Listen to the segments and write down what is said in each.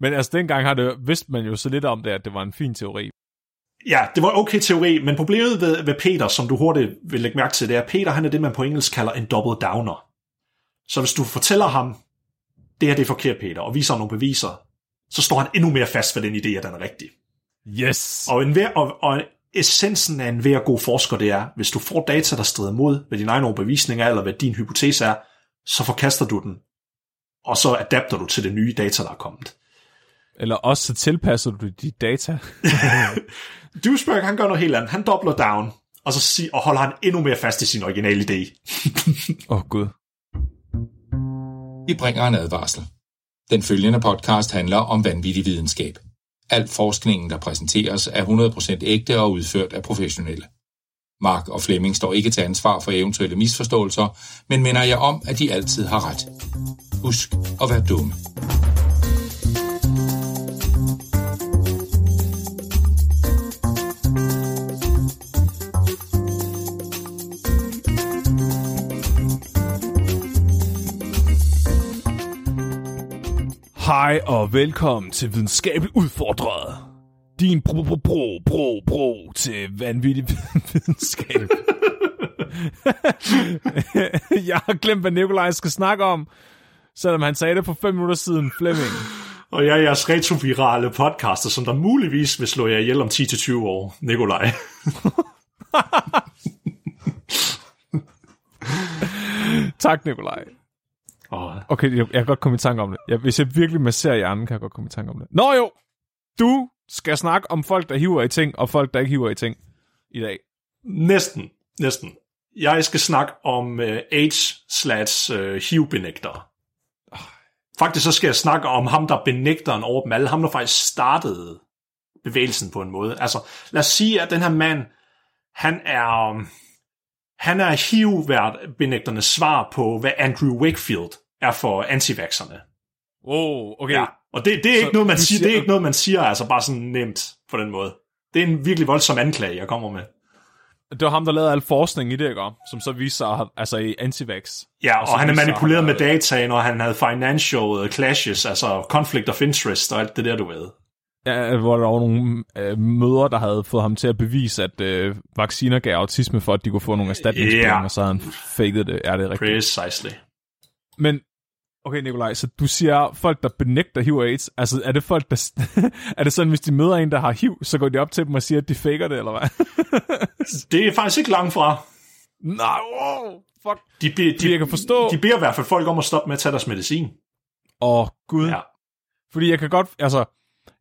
Men altså dengang vidste man jo så lidt om det, at det var en fin teori. Ja, det var en okay teori, men problemet ved Peter, som du hurtigt vil lægge mærke til, det er, at Peter han er det, man på engelsk kalder en double downer. Så hvis du fortæller ham, det her det er forkert, Peter, og viser ham nogle beviser, så står han endnu mere fast ved den idé, at den er rigtig. Yes! Og essensen af en hver god forsker, det er, hvis du får data, der strider mod, hvad din egen overbevisning er, eller hvad din hypotese er, så forkaster du den, og så adapter du til det nye data, der er kommet. Eller også så tilpasser du dit data. Duesberg, han gør noget helt andet. Han dobler down, og holder han endnu mere fast i sin originale idé. Åh, Gud. Vi bringer en advarsel. Den følgende podcast handler om vanvittig videnskab. Al forskningen, der præsenteres, er 100% ægte og udført af professionelle. Mark og Fleming står ikke til ansvar for eventuelle misforståelser, men minder jeg om, at de altid har ret. Husk at være dumme. Hej og velkommen til Videnskabeligt Udfordret. Din bro til vanvittig videnskab. Jeg har glemt, hvad Nikolaj skal snakke om, selvom han sagde det for 5 minutter siden, Fleming. Og jeg er jeres retrovirale podcaster, som der muligvis vil slå jer ihjel om 10-20 år, Nikolaj. Tak, Nikolaj. Okay, jeg kan godt komme i tanke om det. Hvis jeg virkelig masserer hjernen, kan jeg godt komme i tanke om det. Nå jo, du skal snakke om folk, der hiver i ting, og folk, der ikke hiver i ting i dag. Næsten. Jeg skal snakke om AIDS/HIV-benægtere. Faktisk så skal jeg snakke om ham, der benægter en over dem alle. Ham, der faktisk startede bevægelsen på en måde. Altså, lad os sige, at den her mand, han er HIV-benægternes svar på, hvad Andrew Wakefield er for antivaxerne. Okay. Ja, og det er ikke noget, man siger, det er ikke noget, man siger altså bare sådan nemt på den måde. Det er en virkelig voldsom anklage, jeg kommer med. Det var ham, der lavede al forskning i det, ikke? Som så viste sig altså i antivax. Ja, og han er manipuleret med data, når han havde financial clashes, altså conflict of interest og alt det der, du ved. Ja, hvor der var nogle mødre, der havde fået ham til at bevise, at vacciner gav autisme for, at de kunne få nogle erstatningspenge, og så havde han faked det. Er det rigtigt? Precisely. Men, okay Nikolaj, så du siger, folk, der benægter HIV og AIDS, altså er det folk, der... er det sådan, hvis de møder en, der har HIV, så går de op til dem og siger, at de faker det, eller hvad? Det er faktisk ikke langt fra. Nej, wow, fuck. Jeg kan forstå. De beder i hvert fald folk om at stoppe med at tage deres medicin. Åh, Gud. Ja. Fordi jeg kan godt... altså,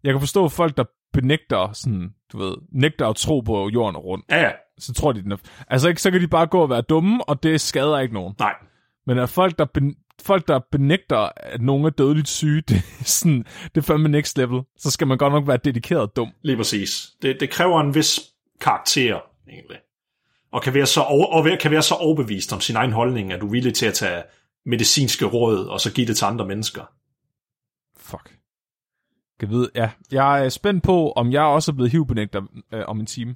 jeg kan forstå folk, der benægter sådan, du ved, nægter at tro på jorden rundt. Ja. Så tror de den er... altså ikke, så kan de bare gå og være dumme, og det skader ikke nogen. Nej. Men at folk der benægter, at nogen er dødeligt syge, det er sådan, det er fandme next level. Så skal man godt nok være dedikeret dum. Lige præcis. Det kræver en vis karakter egentlig. Og kan være så overbevist om sin egen holdning, at du er villig til at tage medicinske råd og så give det til andre mennesker. Fuck. Kan vide, ja. Jeg er spændt på, om jeg også er blevet HIV-benægter om en time.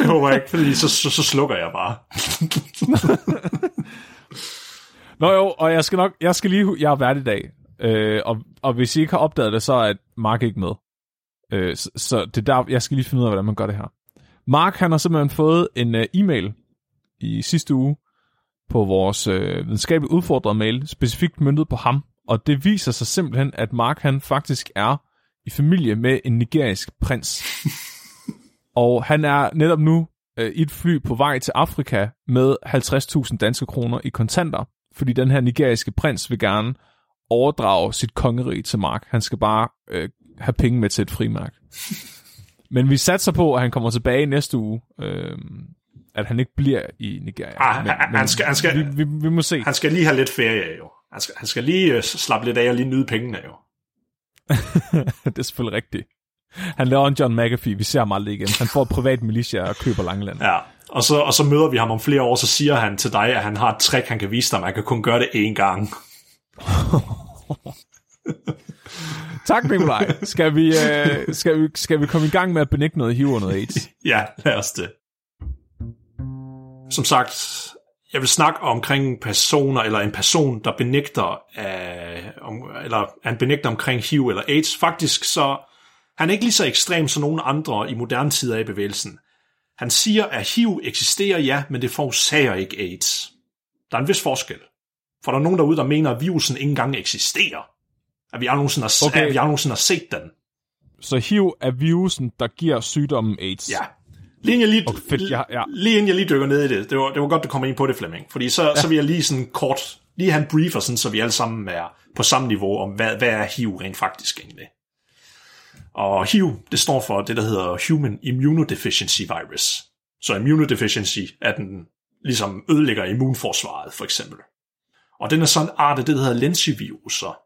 Jeg håber ikke, fordi så slukker jeg bare. Nå jo, og jeg er vært i dag. Og hvis I ikke har opdaget det, så er Mark ikke med. Så det der, jeg skal lige finde ud af, hvordan man gør det her. Mark, han har simpelthen fået en e-mail i sidste uge på vores videnskabeligt udfordrede mail, specifikt møntet på ham. Og det viser sig simpelthen, at Mark han faktisk er i familie med en nigerisk prins. Og han er netop nu i et fly på vej til Afrika med 50.000 danske kroner i kontanter. Fordi den her nigeriske prins vil gerne overdrage sit kongerige til Mark. Han skal bare have penge med til et frimærk. Men vi satser på, at han kommer tilbage næste uge. At han ikke bliver i Nigeria. Vi må se. Han skal lige have lidt ferie jo. Han skal lige slappe lidt af og lige nyde pengene jo. Det er selvfølgelig rigtigt. Han laver en John McAfee, vi ser ham aldrig igen. Han får privat militia og køber Langeland. Ja, og så møder vi ham om flere år, så siger han til dig, at han har et trick, han kan vise dig, man kan kun gøre det én gang. Tak, Nikolaj. Skal vi komme i gang med at benægte noget HIV og noget AIDS? Ja, lad os det. Som sagt... Jeg vil snakke omkring personer, eller en person, der benægter, omkring HIV eller AIDS. Faktisk så, han er ikke lige så ekstrem som nogen andre i moderne tider af bevægelsen. Han siger, at HIV eksisterer, ja, men det forårsager ikke AIDS. Der er en vis forskel. For der er nogen derude, der mener, at virusen ikke engang eksisterer. At vi aldrig nogensinde har set den. Så HIV er virusen, der giver sygdommen AIDS? Ja. Lige inden jeg lige dykker ned i det. Det var godt, du kommer ind på det, Flemming. Fordi så vil jeg lige sådan kort, lige have en briefer, sådan, så vi alle sammen er på samme niveau om, hvad er HIV rent faktisk egentlig. Og HIV, det står for det, der hedder Human Immunodeficiency Virus. Så immunodeficiency er den, ligesom ødelægger immunforsvaret, for eksempel. Og den er sådan en art af det, der hedder lentiviruser.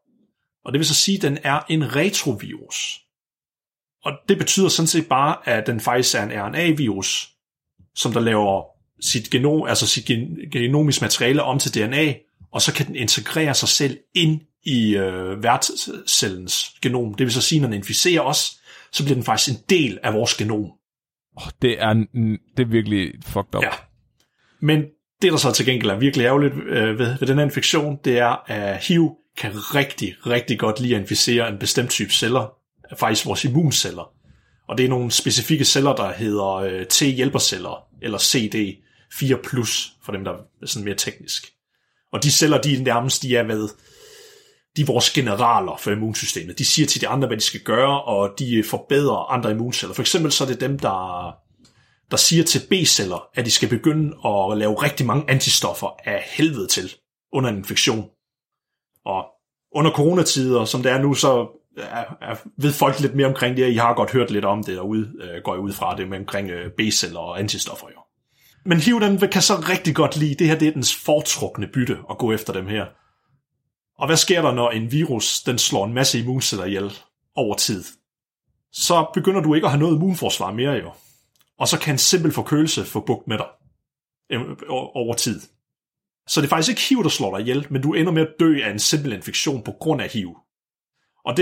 Og det vil så sige, at den er en retrovirus. Og det betyder sådan set bare, at den faktisk er en RNA-virus, som der laver sit genomisk materiale om til DNA, og så kan den integrere sig selv ind i værtscellens genom. Det vil så sige, at når den inficerer os, så bliver den faktisk en del af vores genom. Det er virkelig fucked up. Ja. Men det, der så til gengæld er virkelig ærgerligt ved den her infektion, det er, at HIV kan rigtig, rigtig godt lide at inficere en bestemt type celler, faktisk vores immunceller. Og det er nogle specifikke celler, der hedder T-hjælperceller, eller CD4+, for dem, der er sådan mere teknisk. Og de celler, de er vores generaler for immunsystemet. De siger til de andre, hvad de skal gøre, og de forbedrer andre immunceller. For eksempel så er det dem, der siger til B-celler, at de skal begynde at lave rigtig mange antistoffer af helvede til under en infektion. Og under coronatider, som det er nu, så ved folk lidt mere omkring det, og I har godt hørt lidt om det derude, går jeg ud fra det, med omkring B-celler og antistoffer jo. Men HIV, den kan så rigtig godt lide, det her det er dens foretrukne bytte at gå efter dem her. Og hvad sker der, når en virus, den slår en masse immunceller ihjel over tid? Så begynder du ikke at have noget immunforsvar mere jo. Og så kan en simpel forkølelse få bugt med dig over tid. Så det er faktisk ikke HIV, der slår dig ihjel, men du ender med at dø af en simpel infektion på grund af HIV. Og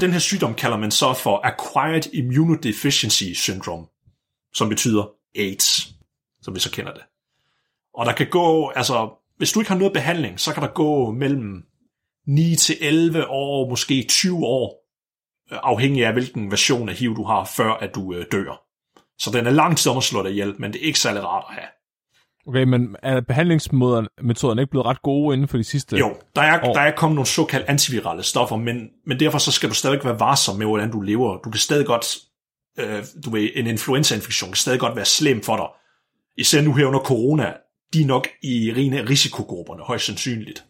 den her sygdom kalder man så for Acquired Immunodeficiency Syndrome, som betyder AIDS, som vi så kender det. Og der kan gå, altså hvis du ikke har noget behandling, så kan der gå mellem 9-11 år, måske 20 år, afhængig af hvilken version af HIV du har, før at du dør. Så den er lang tid om at slå dig ihjel, men det er ikke særlig rart at have. Okay, men er behandlingsmetoderne ikke blevet ret gode inden for de sidste år? Jo, der er kommet nogle såkaldt antivirale stoffer, men derfor så skal du stadig være varsom med, hvordan du lever. Du kan stadig godt, en influenzainfektion kan stadig godt være slem for dig. Især nu her under corona, de er nok i rene risikogrupperne, højst sandsynligt.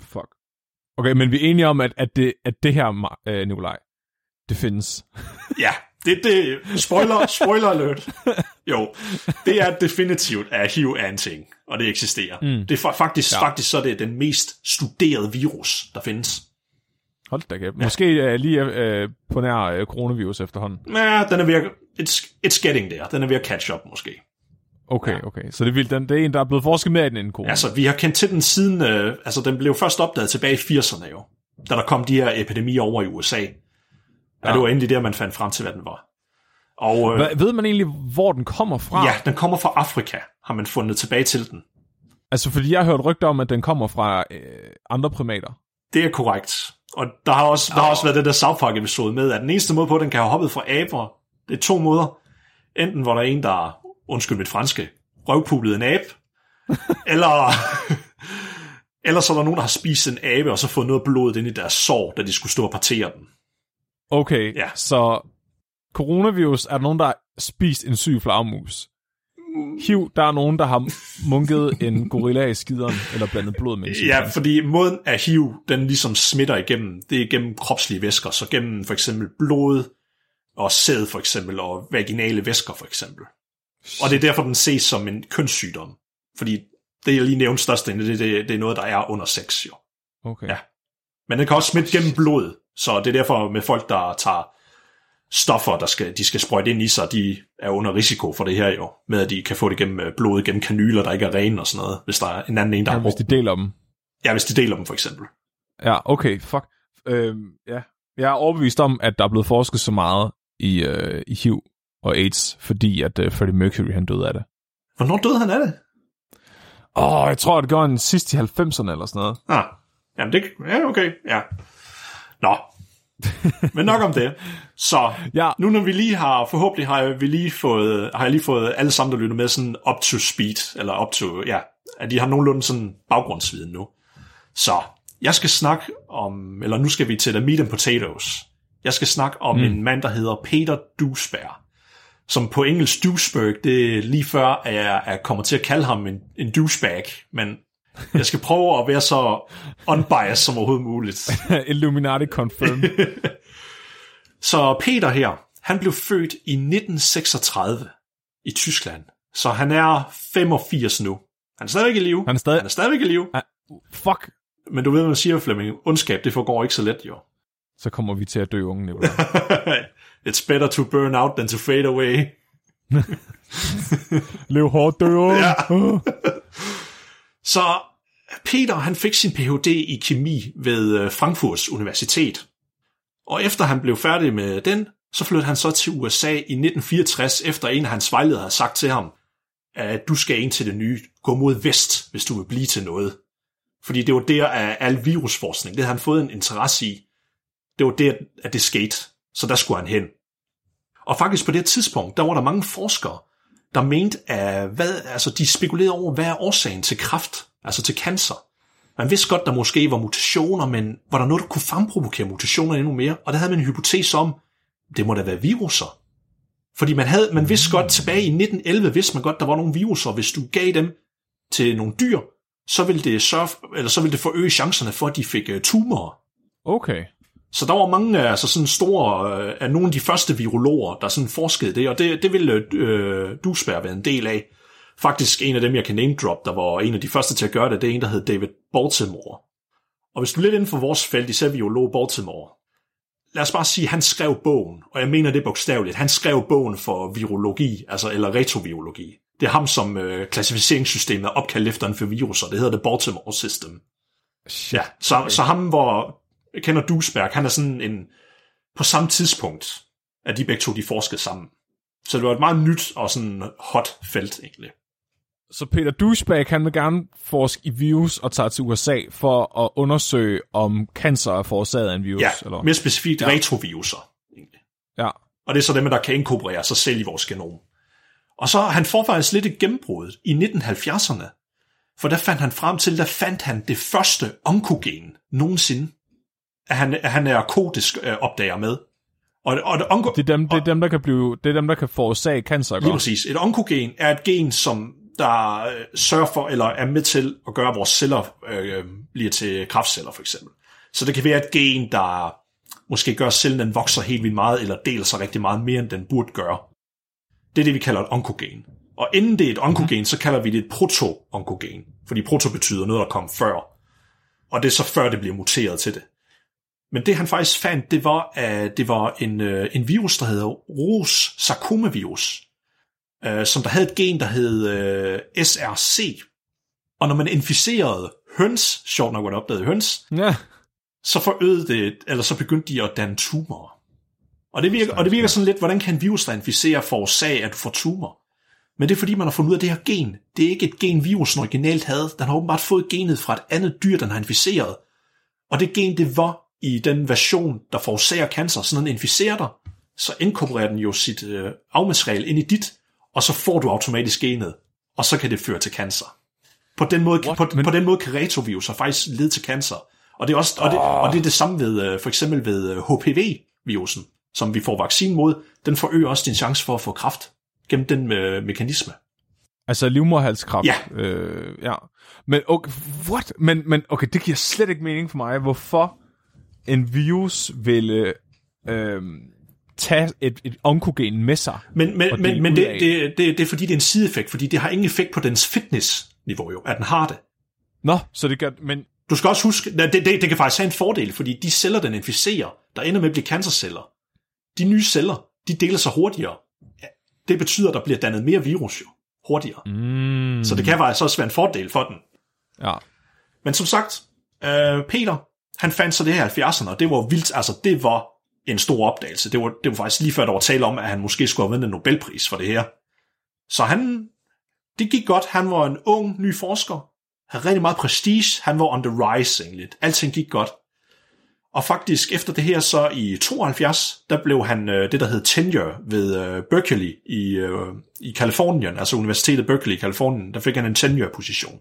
Fuck. Okay, men vi er enige om, at det her, Nikolaj, det findes. Ja. Det spoiler alert. Jo, det er definitivt, at HIV er en ting, og det eksisterer. Mm. Det er faktisk så det er den mest studerede virus, der findes. Hold da kæft. Ja. Måske lige på nær coronavirus efterhånden. Ja, den er ved at, it's getting there. Den er ved at catch up, måske. Okay. Så det er en, der er blevet forsket mere end corona. Altså, vi har kendt til den siden, den blev først opdaget tilbage i 80'erne jo, da der kom de her epidemier over i USA. Ja. Det var endelig der, man fandt frem til, hvad den var. Og, ved man egentlig, hvor den kommer fra? Ja, den kommer fra Afrika, har man fundet tilbage til den. Altså, fordi jeg har hørt rygter om, at den kommer fra andre primater. Det er korrekt. Og der har også været det der South Park-episode med, at den eneste måde på, den kan have hoppet fra aber, det er 2 måder. Enten hvor der er en, der, undskyld mit franske, røvpuglede en abe, eller så er der nogen, der har spist en abe, og så fået noget blodet ind i deres sår, da de skulle stå og partere den. Okay, ja. Så coronavirus, er der nogen, der har spist en syg flagermus? HIV, der er nogen, der har munket en gorilla i skideren, eller blandet blod med en syg. Ja, fordi måden af HIV, den ligesom smitter igennem, det er gennem kropslige væsker, så gennem for eksempel blod og sæd for eksempel, og vaginale væsker for eksempel. Og det er derfor, den ses som en kønssygdom. Fordi det, jeg lige nævnte størstedelen, det er noget, der er under sex, jo. Okay. Ja. Men den kan også smitte gennem blod. Så det er derfor med folk, der tager stoffer, de skal sprøjte ind i sig, de er under risiko for det her jo, med at de kan få det gennem blodet, gennem kanyler, der ikke er rene og sådan noget, hvis der er en anden en, der har brugt. Hvis de deler dem. Ja, hvis de deler dem for eksempel. Ja, okay, fuck. Jeg er overbevist om, at der er blevet forsket så meget i HIV og AIDS, fordi at Freddie Mercury, han døde af det. Hvornår døde han af det? Jeg tror, det gør en sidst i 90'erne eller sådan noget. Ah, jamen det... Ja, okay, ja. Nå. Men nok om det. Så ja. Nu når vi lige har... Forhåbentlig har jeg lige fået alle sammen, der lytter med, sådan up to speed, eller up to... Ja, at de har nogenlunde sådan baggrundsviden nu. Så jeg skal snakke om... Eller nu skal vi til the meat and potatoes. Jeg skal snakke om en mand, der hedder Peter Duesberg. Som på engelsk Duesberg, det er lige før, at jeg kommer til at kalde ham en douchebag, men jeg skal prøve at være så unbiased som overhovedet muligt. Illuminati confirmed. Så Peter her, han blev født i 1936 i Tyskland, så han er 85 nu. Han er stadigvæk i live. Han er stadigvæk i live. Fuck. Men du ved, hvad man siger, Fleming. Ondskab, det forgår ikke så let, jo. Så kommer vi til at dø unge, Nikolaj. It's better to burn out than to fade away. Lev hårdt, dø unge. Ja. Så Peter, han fik sin Ph.D. i kemi ved Frankfurts Universitet. Og efter han blev færdig med den, så flyttede han så til USA i 1964, efter en af hans vejledere havde sagt til ham, at du skal ind til det nye, gå mod vest, hvis du vil blive til noget. Fordi det var der af al virusforskning, det havde han fået en interesse i. Det var der, at det skete, så der skulle han hen. Og faktisk på det tidspunkt, der var der mange forskere, der mente, at de spekulerede over, hvad er årsagen til kræft, altså til cancer. Man vidste godt, der måske var mutationer, men var der noget, der kunne fremprovokere mutationer endnu mere? Og der havde man en hypotese om, det må da være viruser. Fordi man vidste godt, tilbage i 1911 vidste man godt, der var nogle viruser, hvis du gav dem til nogle dyr, så ville det forøge chancerne for, at de fik tumorer. Okay. Så der var mange sådan store af nogle af de første virologer, der sådan forskede det, og det ville Duesberg være en del af. Faktisk en af dem, jeg kan name drop, der var en af de første til at gøre det, det er en, der hed David Baltimore. Og hvis du lidt inden for vores felt, især virolog Baltimore, lad os bare sige, han skrev bogen, og jeg mener det bogstaveligt, han skrev bogen for virologi, altså eller retrovirologi. Det er ham, som klassificeringssystemet er opkaldt efter for viruser, det hedder det Baltimore System. Ja, så ham var... Kender Duesberg, han er sådan en på samme tidspunkt, at de begge to, de forskede sammen. Så det var et meget nyt og sådan hot felt, egentlig. Så Peter Duesberg, han vil gerne forske i virus og tager til USA for at undersøge, om cancer er forårsaget af en virus. Ja, eller? Mere specifikt retroviruser, egentlig. Ja. Og det er så dem, der kan inkorporere sig selv i vores genom. Og så han får faktisk lidt et gennembrud i 1970'erne, for der fandt han det første onkogen nogensinde. At han er kodisk opdager med. Det er dem, der kan forårsage cancer. Lige præcis. Et onkogen er et gen, som der sørger for, eller er med til at gøre, at vores celler bliver til kræftceller, for eksempel. Så det kan være et gen, der måske gør, at cellen den vokser helt vildt meget, eller deler sig rigtig meget mere, end den burde gøre. Det er det, vi kalder et onkogen. Og inden det er et onkogen, så kalder vi det et proto-onkogen. Fordi proto betyder noget, der kom før. Og det er så før, det bliver muteret til det. Men det, han faktisk fandt, det var, at det var en virus, der hedder Rous sarcoma virus, som der havde et gen, der hed SRC. Og når man inficerede høns, sjovt nok var det opdaget høns, ja. Så begyndte de at danne tumorer. Og det virker sådan lidt, hvordan kan en virus, der inficerer, forårsage, at du får tumor? Men det er, fordi man har fundet ud af det her gen. Det er ikke et gen, virusen originalt havde. Den har åbenbart fået genet fra et andet dyr, den har inficeret. Og det gen, det var i den version, der forårsager cancer, sådan en inficerer dig, så inkorporerer den jo sit arvemateriale ind i dit, og så får du automatisk genet, og så kan det føre til cancer. På den måde kan retroviruser faktisk lede til cancer. Og det er også det samme ved for eksempel ved HPV-virusen, som vi får vaccine mod, den forøger også din chance for at få kræft gennem den mekanisme. Altså livmoderhalskræft. Ja. Ja. Men okay, what? Men okay, det giver slet ikke mening for mig. Hvorfor en virus ville tage et onkogen med sig. Men det er fordi, det er en sideeffekt, fordi det har ingen effekt på dens fitnessniveau, jo, at den har det. Nå, så det gør... Men... Du skal også huske, det kan faktisk have en fordel, fordi de celler, den inficerer, der ender med at blive cancerceller, de nye celler, de deler sig hurtigere. Det betyder, at der bliver dannet mere virus, jo, hurtigere. Mm. Så det kan faktisk også være en fordel for den. Ja. Men som sagt, Peter... Han fandt så det her i 70'erne, og det var vildt, altså det var en stor opdagelse. Det var faktisk lige før, der var tale om, at han måske skulle have vundet en Nobelpris for det her. Så han Det gik godt. Han var en ung, ny forsker. Han havde rigtig meget prestige. Han var on the rise egentlig. Alting gik godt. Og faktisk efter det her så i 72, der blev han det, der hed tenure ved Berkeley i Kalifornien, altså Universitetet Berkeley i Kalifornien. Der fik han en tenure-position.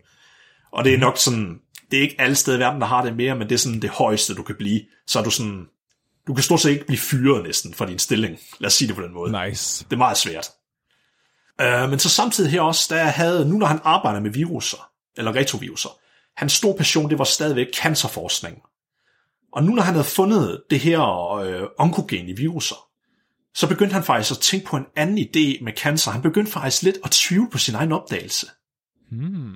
Og det er nok sådan, det er ikke alle steder i verden, der har det mere, men det er sådan det højeste, du kan blive. Så er du sådan, du kan stort set ikke blive fyret næsten for din stilling. Lad os sige det på den måde. Nice. Det er meget svært. Men så samtidig her også, der havde, nu når han arbejder med viruser, eller retroviruser, hans store passion, det var stadigvæk cancerforskning. Og nu når han havde fundet det her onkogen i viruser, så begyndte han faktisk at tænke på en anden idé med cancer. Han begyndte faktisk lidt at tvivle på sin egen opdagelse. Hmm.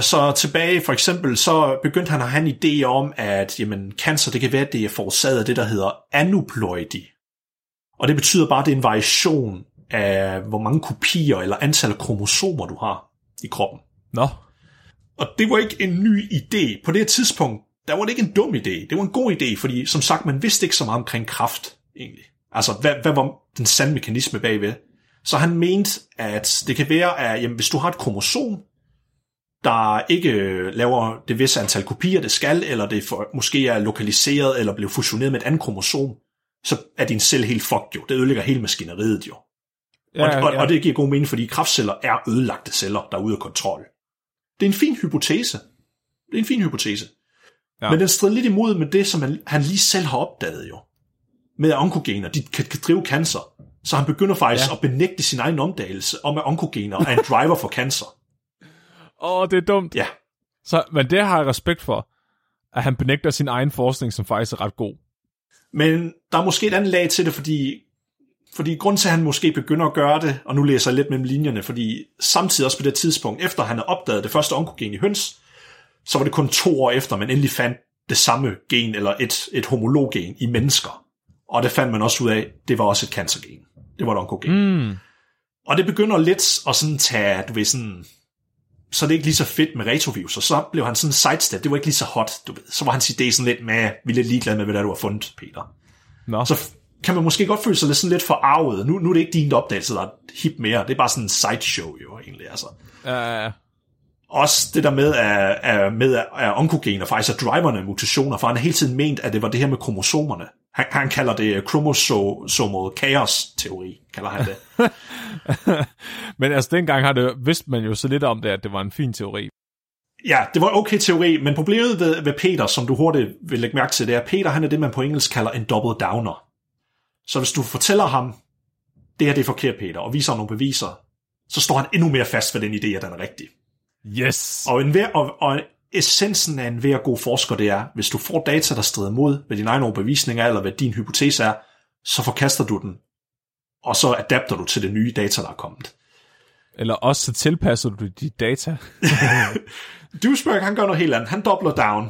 Så tilbage for eksempel, så begyndte han at have en idé om, at jamen, cancer, det kan være, at det er forårsaget af det, der hedder aneuploidy. Og det betyder bare, at det er en variation af, hvor mange kopier eller antal af kromosomer, du har i kroppen. Nå. Og det var ikke en ny idé. På det tidspunkt, der var det ikke en dum idé. Det var en god idé, fordi som sagt, man vidste ikke så meget omkring kræft, egentlig. Altså, hvad var den sande mekanisme bagved? Så han mente, at det kan være, at jamen, hvis du har et kromosom, der ikke laver det visse antal kopier, det skal, eller det måske er lokaliseret, eller blev fusioneret med et andet kromosom, så er din celle helt fucked jo. Det ødelægger hele maskineriet jo. Ja. Og det giver god mening, fordi kræftceller er ødelagte celler, der er ude af kontrol. Det er en fin hypotese. Ja. Men den strider lidt imod med det, som han lige selv har opdaget jo. Med at onkogener, de kan drive cancer. Så han begynder faktisk at benægte sin egen omdagelse om, at onkogener er en driver for cancer. Det er dumt. Ja. Så, men det har jeg respekt for, at han benægter sin egen forskning, som faktisk er ret god. Men der er måske et andet lag til det, fordi grunden til, at han måske begynder at gøre det, og nu læser jeg lidt mellem linjerne, fordi samtidig også på det tidspunkt, efter han havde opdaget det første onkogen i høns, så var det kun 2 år efter, man endelig fandt det samme gen, eller et homologgen i mennesker. Og det fandt man også ud af, det var også et cancergen. Det var et onkogen. Mm. Og det begynder lidt at sådan tage, du ved sådan, så det er ikke lige så fedt med retrovirus, og så blev han sådan en sidestep, det var ikke lige så hot, du ved. Så var hans idé sådan lidt med, vi er lidt ligeglade med, hvad der du har fundet, Peter. No. Så kan man måske godt føle sig lidt, sådan lidt forarvet. Nu er det ikke din opdagelse, der er hip mere, det er bare sådan en sideshow jo, egentlig, altså. Også det der med onkogener, faktisk er driverne af mutationer, for han har hele tiden ment, at det var det her med kromosomerne. Han kalder det kromosomal kaos-teori, kalder han det. Men altså dengang vidste man jo så lidt om det, at det var en fin teori. Ja, det var en okay teori, men problemet ved Peter, som du hurtigt vil lægge mærke til, det er, at Peter han er det, man på engelsk kalder en double downer. Så hvis du fortæller ham, det her det er forkert, Peter, og viser ham nogle beviser, så står han endnu mere fast ved den idé, at den er rigtig. Yes. Og essensen af enhver god forsker, det er, hvis du får data, der strider mod, hvad din egen overbevisning er, eller hvad din hypotese er, så forkaster du den, og så adapter du til det nye data, der er kommet. Eller også så tilpasser du dit data. Duesberg, han gør noget helt andet. Han dobler down,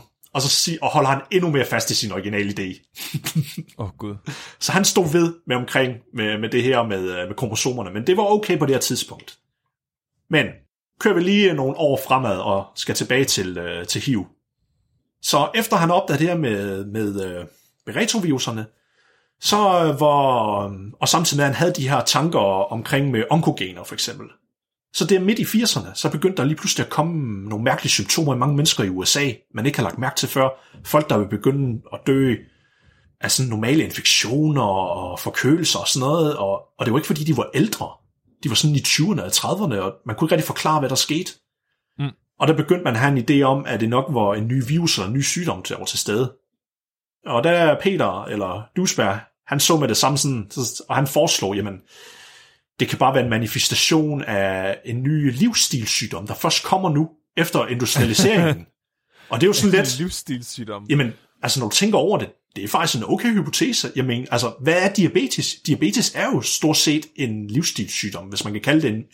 og holder han endnu mere fast i sin originale idé. Gud. Så han stod ved med omkring med det her med kromosomerne, men det var okay på det her tidspunkt. Men kører vi lige nogle år fremad og skal tilbage til HIV. Så efter han opdagede det her med retroviruserne, så og samtidig med, han havde de her tanker omkring med onkogener for eksempel. Så det er midt i 80'erne, så begyndte der lige pludselig at komme nogle mærkelige symptomer i mange mennesker i USA, man ikke har lagt mærke til før. Folk, der vil begynde at dø af sådan normale infektioner og forkølelser og sådan noget, og det var ikke fordi, de var ældre. De var sådan i 20'erne og 30'erne, og man kunne ikke rigtig forklare, hvad der skete. Mm. Og der begyndte man at have en idé om, at det nok var en ny virus eller en ny sygdom til at være til stede. Og der Peter, eller Duesberg, han så med det samme sådan, og han foreslog, jamen, det kan bare være en manifestation af en ny livsstilssygdom, der først kommer nu, efter industrialiseringen. Og det er jo sådan lidt livsstilssygdom. Jamen, altså når du tænker over det, det er faktisk en okay hypotese. Jeg mener, altså, hvad er diabetes? Diabetes er jo stort set en livsstilssygdom, hvis man kan kalde det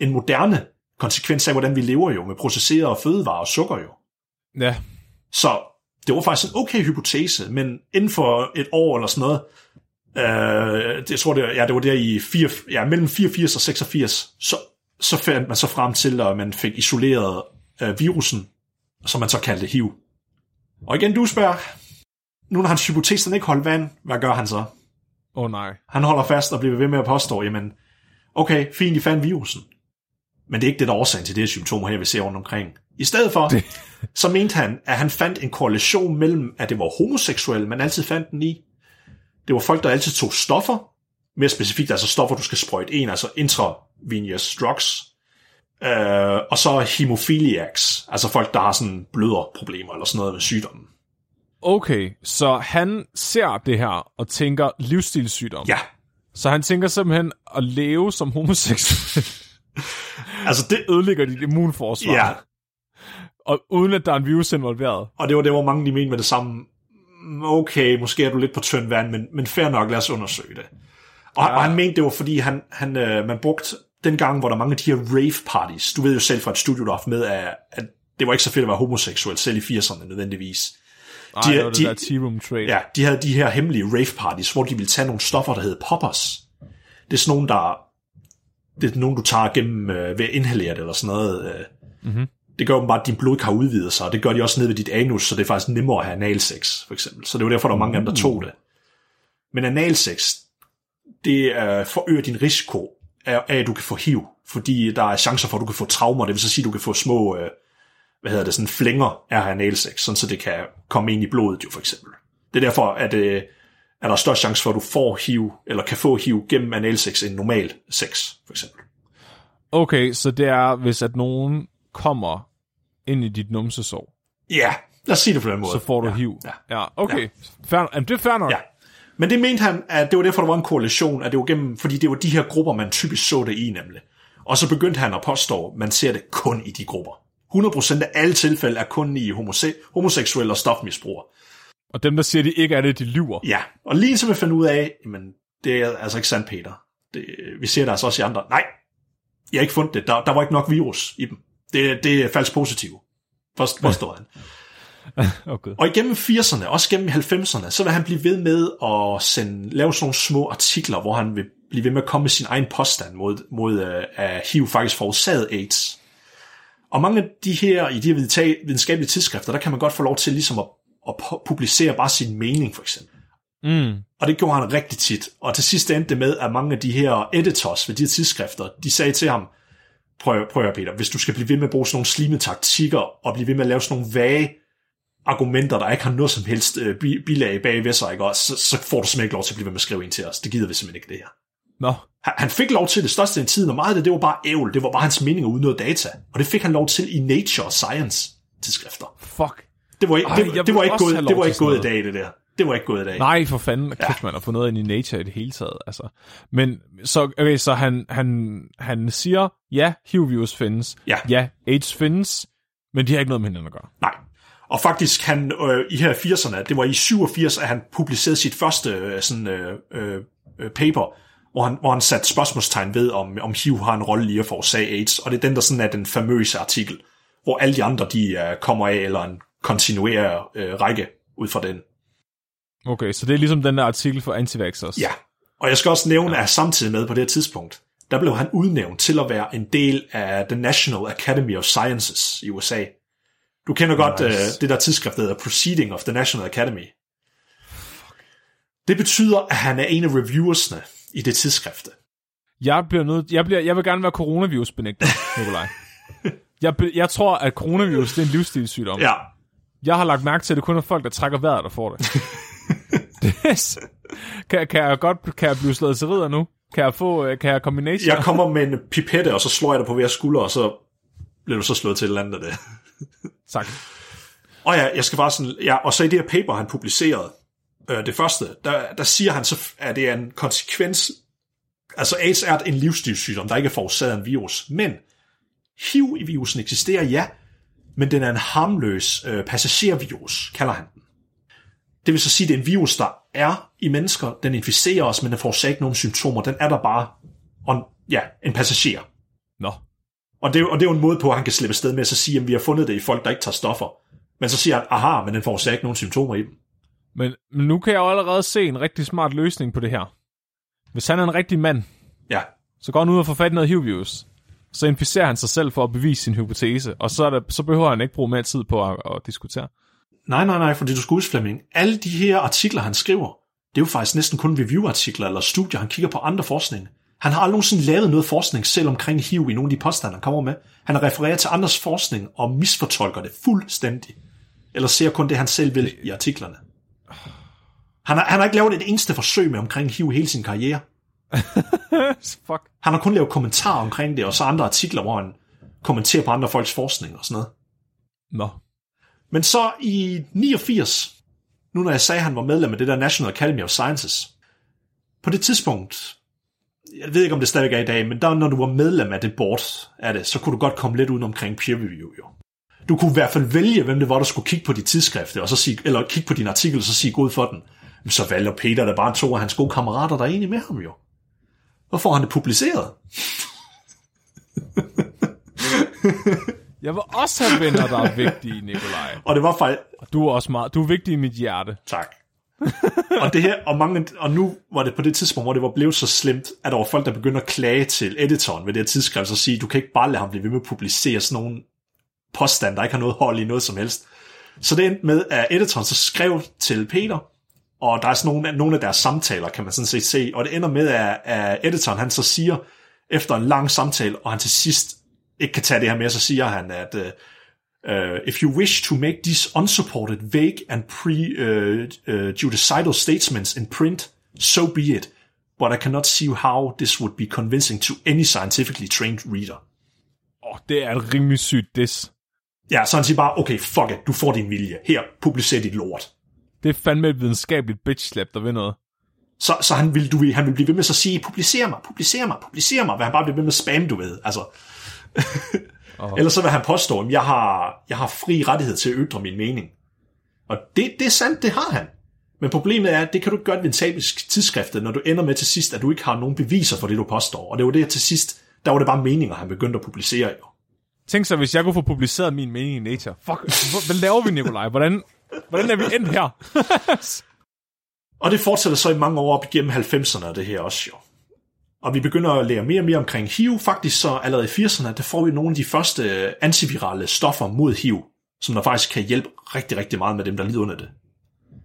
en moderne konsekvens af, hvordan vi lever jo, med processerede fødevarer og sukker jo. Ja. Så det var faktisk en okay hypotese, men inden for et år eller sådan noget, jeg tror, det var der i mellem 84 og 86, så fandt man så frem til, at man fik isoleret virusen, som man så kaldte HIV. Og igen, Duesberg, nu når hans hypotesen ikke holdt vand, hvad gør han så? Nej. Han holder fast og bliver ved med at påstå, jamen, okay, fint, I fandt virusen. Men det er ikke det, der er årsagen til det her symptomer her, vi ser rundt omkring. I stedet for, så mente han, at han fandt en korrelation mellem, at det var homoseksuelle, man altid fandt den i. Det var folk, der altid tog stoffer. Mere specifikt, altså stoffer, du skal sprøjte en, altså intravenous drugs. Og så hemofiliacs, altså folk, der har sådan bløderproblemer eller sådan noget med sygdommen. Okay, så han ser det her og tænker livsstilssygdom. Ja. Så han tænker simpelthen at leve som homoseksuel. Altså det ødelægger dit immunforsvar. Ja. Og uden at der er en virus involveret. Og det var det, hvor mange de mente med det samme. Okay, måske er du lidt på tynd vand, men fair nok, lad os undersøge det. Og, ja. Og han mente, det var fordi man brugte den gang, hvor der mange af de her rave parties. Du ved jo selv fra et studie, du har haft med, at det var ikke så fedt at være homoseksuel, selv i 80'erne nødvendigvis. Ej, det var det der tea room trade. Ja, de havde de her hemmelige rave parties, hvor de ville tage nogle stoffer, der hed poppers. Det er sådan nogle, det er nogen, du tager gennem ved at inhalere det eller sådan noget. Mm-hmm. Det gør bare, at din blodkar udvider sig, og det gør de også ned ved dit anus, så det er faktisk nemmere at have analsex, for eksempel. Så det var derfor, der var mange af dem, der tog det. Men analsex, det forøger din risiko af, at du kan få HIV, fordi der er chancer for, at du kan få traumer. Det vil så sige, at du kan få små sådan flænger af analsex, sådan så det kan komme ind i blodet, jo, for eksempel. Det er derfor, at er der større chance for, at du får HIV, eller kan få HIV gennem analsex end normal sex, for eksempel. Okay, så det er, hvis at nogen kommer ind i dit numsesår. Ja, lad os sige det på den måde. Så får du HIV. Ja, okay. Ja. Jamen, det er fair nok. Ja. Men det mente han, at det var derfor, der var en korrelation, at det var gennem, fordi det var de her grupper, man typisk så det i, nemlig. Og så begyndte han at påstå, at man ser det kun i de grupper. 100% af alle tilfælde er kun i homoseksuelle og stofmisbrugere. Og dem, der siger, de ikke er det, de lyver. Ja, og lige som jeg fandt ud af, jamen, det er altså ikke sandt, Peter. Vi ser det altså også i andre. Nej, jeg har ikke fundet det. Der var ikke nok virus i dem. Det er falsk positivt. Forstår han. Okay. Og igennem 80'erne, også gennem 90'erne, så vil han blive ved med at lave sådan nogle små artikler, hvor han vil blive ved med at komme med sin egen påstand mod at HIV faktisk forårsagede AIDS. Og mange af de her, i de her videnskabelige tidsskrifter, der kan man godt få lov til ligesom at publicere bare sin mening, for eksempel. Mm. Og det gjorde han rigtig tit. Og til sidst endte det med, at mange af de her editors ved de her tidsskrifter, de sagde til ham, prøv Peter, hvis du skal blive ved med at bruge sådan nogle slime taktikker, og blive ved med at lave sådan nogle vage argumenter, der ikke har noget som helst bilag bag ved sig, ikke? Og så får du simpelthen ikke lov til at blive ved med at skrive ind til os. Det gider vi simpelthen ikke, det her. No. Han fik lov til det største af tiden, og meget af det var bare ævl. Det var bare hans meninger uden noget data. Og det fik han lov til i Nature og Science-tidsskrifter. Fuck. Det var ikke gået i dag. Nej, for fanden. Ja. Kæft, man har fået noget ind i Nature i det hele taget. Altså. Men så han siger, ja, HIV-virus findes. Ja, AIDS findes. Men de har ikke noget med hinanden at gøre. Nej. Og faktisk, han i her 80'erne, det var i 87, at han publicerede sit første sådan, paper, hvor han satte spørgsmålstegn ved, om HIV har en rolle i at forårsage AIDS. Og det er den, der sådan er den famøse artikel, hvor alle de andre, de kommer af, eller en kontinuerer række ud fra den. Okay, så det er ligesom den der artikel for antivaxxers. Ja, og jeg skal også nævne, at samtidig med på det tidspunkt, der blev han udnævnt til at være en del af The National Academy of Sciences i USA. Du kender godt det der tidsskrift, der hedder Proceeding of the National Academy. Fuck. Det betyder, at han er en af reviewersne i det tidsskrift. Jeg vil gerne være coronavirus-benægter, Nikolaj. Jeg tror, at coronavirus det er en livsstilssygdom. Ja. Jeg har lagt mærke til, at det kun er folk, der trækker vejret, der får det. Kan jeg blive slået til ridder nu? Kan jeg kombination? Jeg kommer med en pipette, og så slår jeg dig på hver skulder, og så bliver du så slået til et eller andet af det. Tak. Og ja, jeg skal bare sådan, ja, og så i det her paper, han publicerede, det første, der siger han så, at det er en konsekvens, altså AIDS er en livsstilssygdom, der ikke er forårsaget af en virus, men HIV i virusen eksisterer, ja, men den er en harmløs passagervirus, kalder han den. Det vil så sige, at det er en virus, der er i mennesker, den inficerer os, men den forårsager ikke nogen symptomer, den er der bare, en passager. Nå. Og det er jo en måde på, at han kan slippe sted med at så sige, at vi har fundet det i folk, der ikke tager stoffer. Men så siger han, aha, men den forårsager ikke nogen symptomer i dem. Men nu kan jeg jo allerede se en rigtig smart løsning på det her. Hvis han er en rigtig mand, så går han ud og får fat i noget HIV-virus. Så inficerer han sig selv for at bevise sin hypotese, og så behøver han ikke bruge mere tid på at diskutere. Nej, fordi du skal huske, Fleming. Alle de her artikler, han skriver, det er jo faktisk næsten kun review-artikler eller studier, han kigger på andre forskning. Han har aldrig nogensinde lavet noget forskning selv omkring HIV i nogle af de påstande, han kommer med. Han refererer til andres forskning og misfortolker det fuldstændig. Eller ser kun det, han selv vil i artiklerne. Han har ikke lavet et eneste forsøg med omkring HIV hele sin karriere. Fuck. Han har kun lavet kommentarer omkring det, og så andre artikler, hvor han kommenterer på andre folks forskning og sådan noget. Nå. Men så i 89, nu når jeg sagde, at han var medlem af det der National Academy of Sciences, på det tidspunkt, jeg ved ikke, om det stadig er i dag, men der, når du var medlem af det board af det, så kunne du godt komme lidt ud omkring peer review, jo. Du kunne i hvert fald vælge, hvem det var, der skulle kigge på dit tidsskrift, og så sige, eller kigge på din artikel, og så sige god for den. Men så valgte Peter, der bare to af hans gode kammerater, der er enige med ham, jo. Og får han det publiceret? Jeg vil også have venner, der er vigtige, Nikolaj. Og det var faktisk... Og du er også meget... Du er vigtig i mit hjerte. Tak. Og det her... Og nu var det på det tidspunkt, hvor det var blevet så slemt, at der var folk, der begyndte at klage til editoren ved det her tidsskrift, og sige, du kan ikke bare lade ham blive ved med at publicere sådan nogle påstand, der ikke har noget hold i noget som helst. Så det endte med, at editoren så skrev til Peter, og der er sådan nogle af deres samtaler, kan man sådan set se, og det ender med, at editoren han så siger, efter en lang samtale, og han til sidst ikke kan tage det her med, så siger han, at if you wish to make these unsupported, vague and prejudicidal statements in print, so be it, but I cannot see how this would be convincing to any scientifically trained reader. Det er et rimelig sygt diss. Ja, så han siger bare, okay, fuck it, du får din vilje. Her, publicer dit lort. Det er fandme et videnskabeligt bitch-slap, der ved noget. Så han vil blive ved med at sige, publicer mig, hvad han bare bliver ved med at spamme, du ved. Altså. Oh. Ellers så vil han påstå, at jeg har fri rettighed til at ytre min mening. Og det er sandt, det har han. Men problemet er, at det kan du ikke gøre et videnskabeligt tidsskrift, når du ender med til sidst, at du ikke har nogen beviser for det, du påstår. Og det var det til sidst, der var det bare meninger, han begyndte at publicere. Jo. Tænk så, hvis jeg kunne få publiceret min mening i Nature. Fuck, hvad laver vi, Nikolaj? Hvordan er vi endt her? Og det fortsætter så i mange år op igennem 90'erne, det her også jo. Og vi begynder at lære mere og mere omkring HIV. Faktisk så allerede i 80'erne, der får vi nogle af de første antivirale stoffer mod HIV, som der faktisk kan hjælpe rigtig, rigtig meget med dem, der lider under det.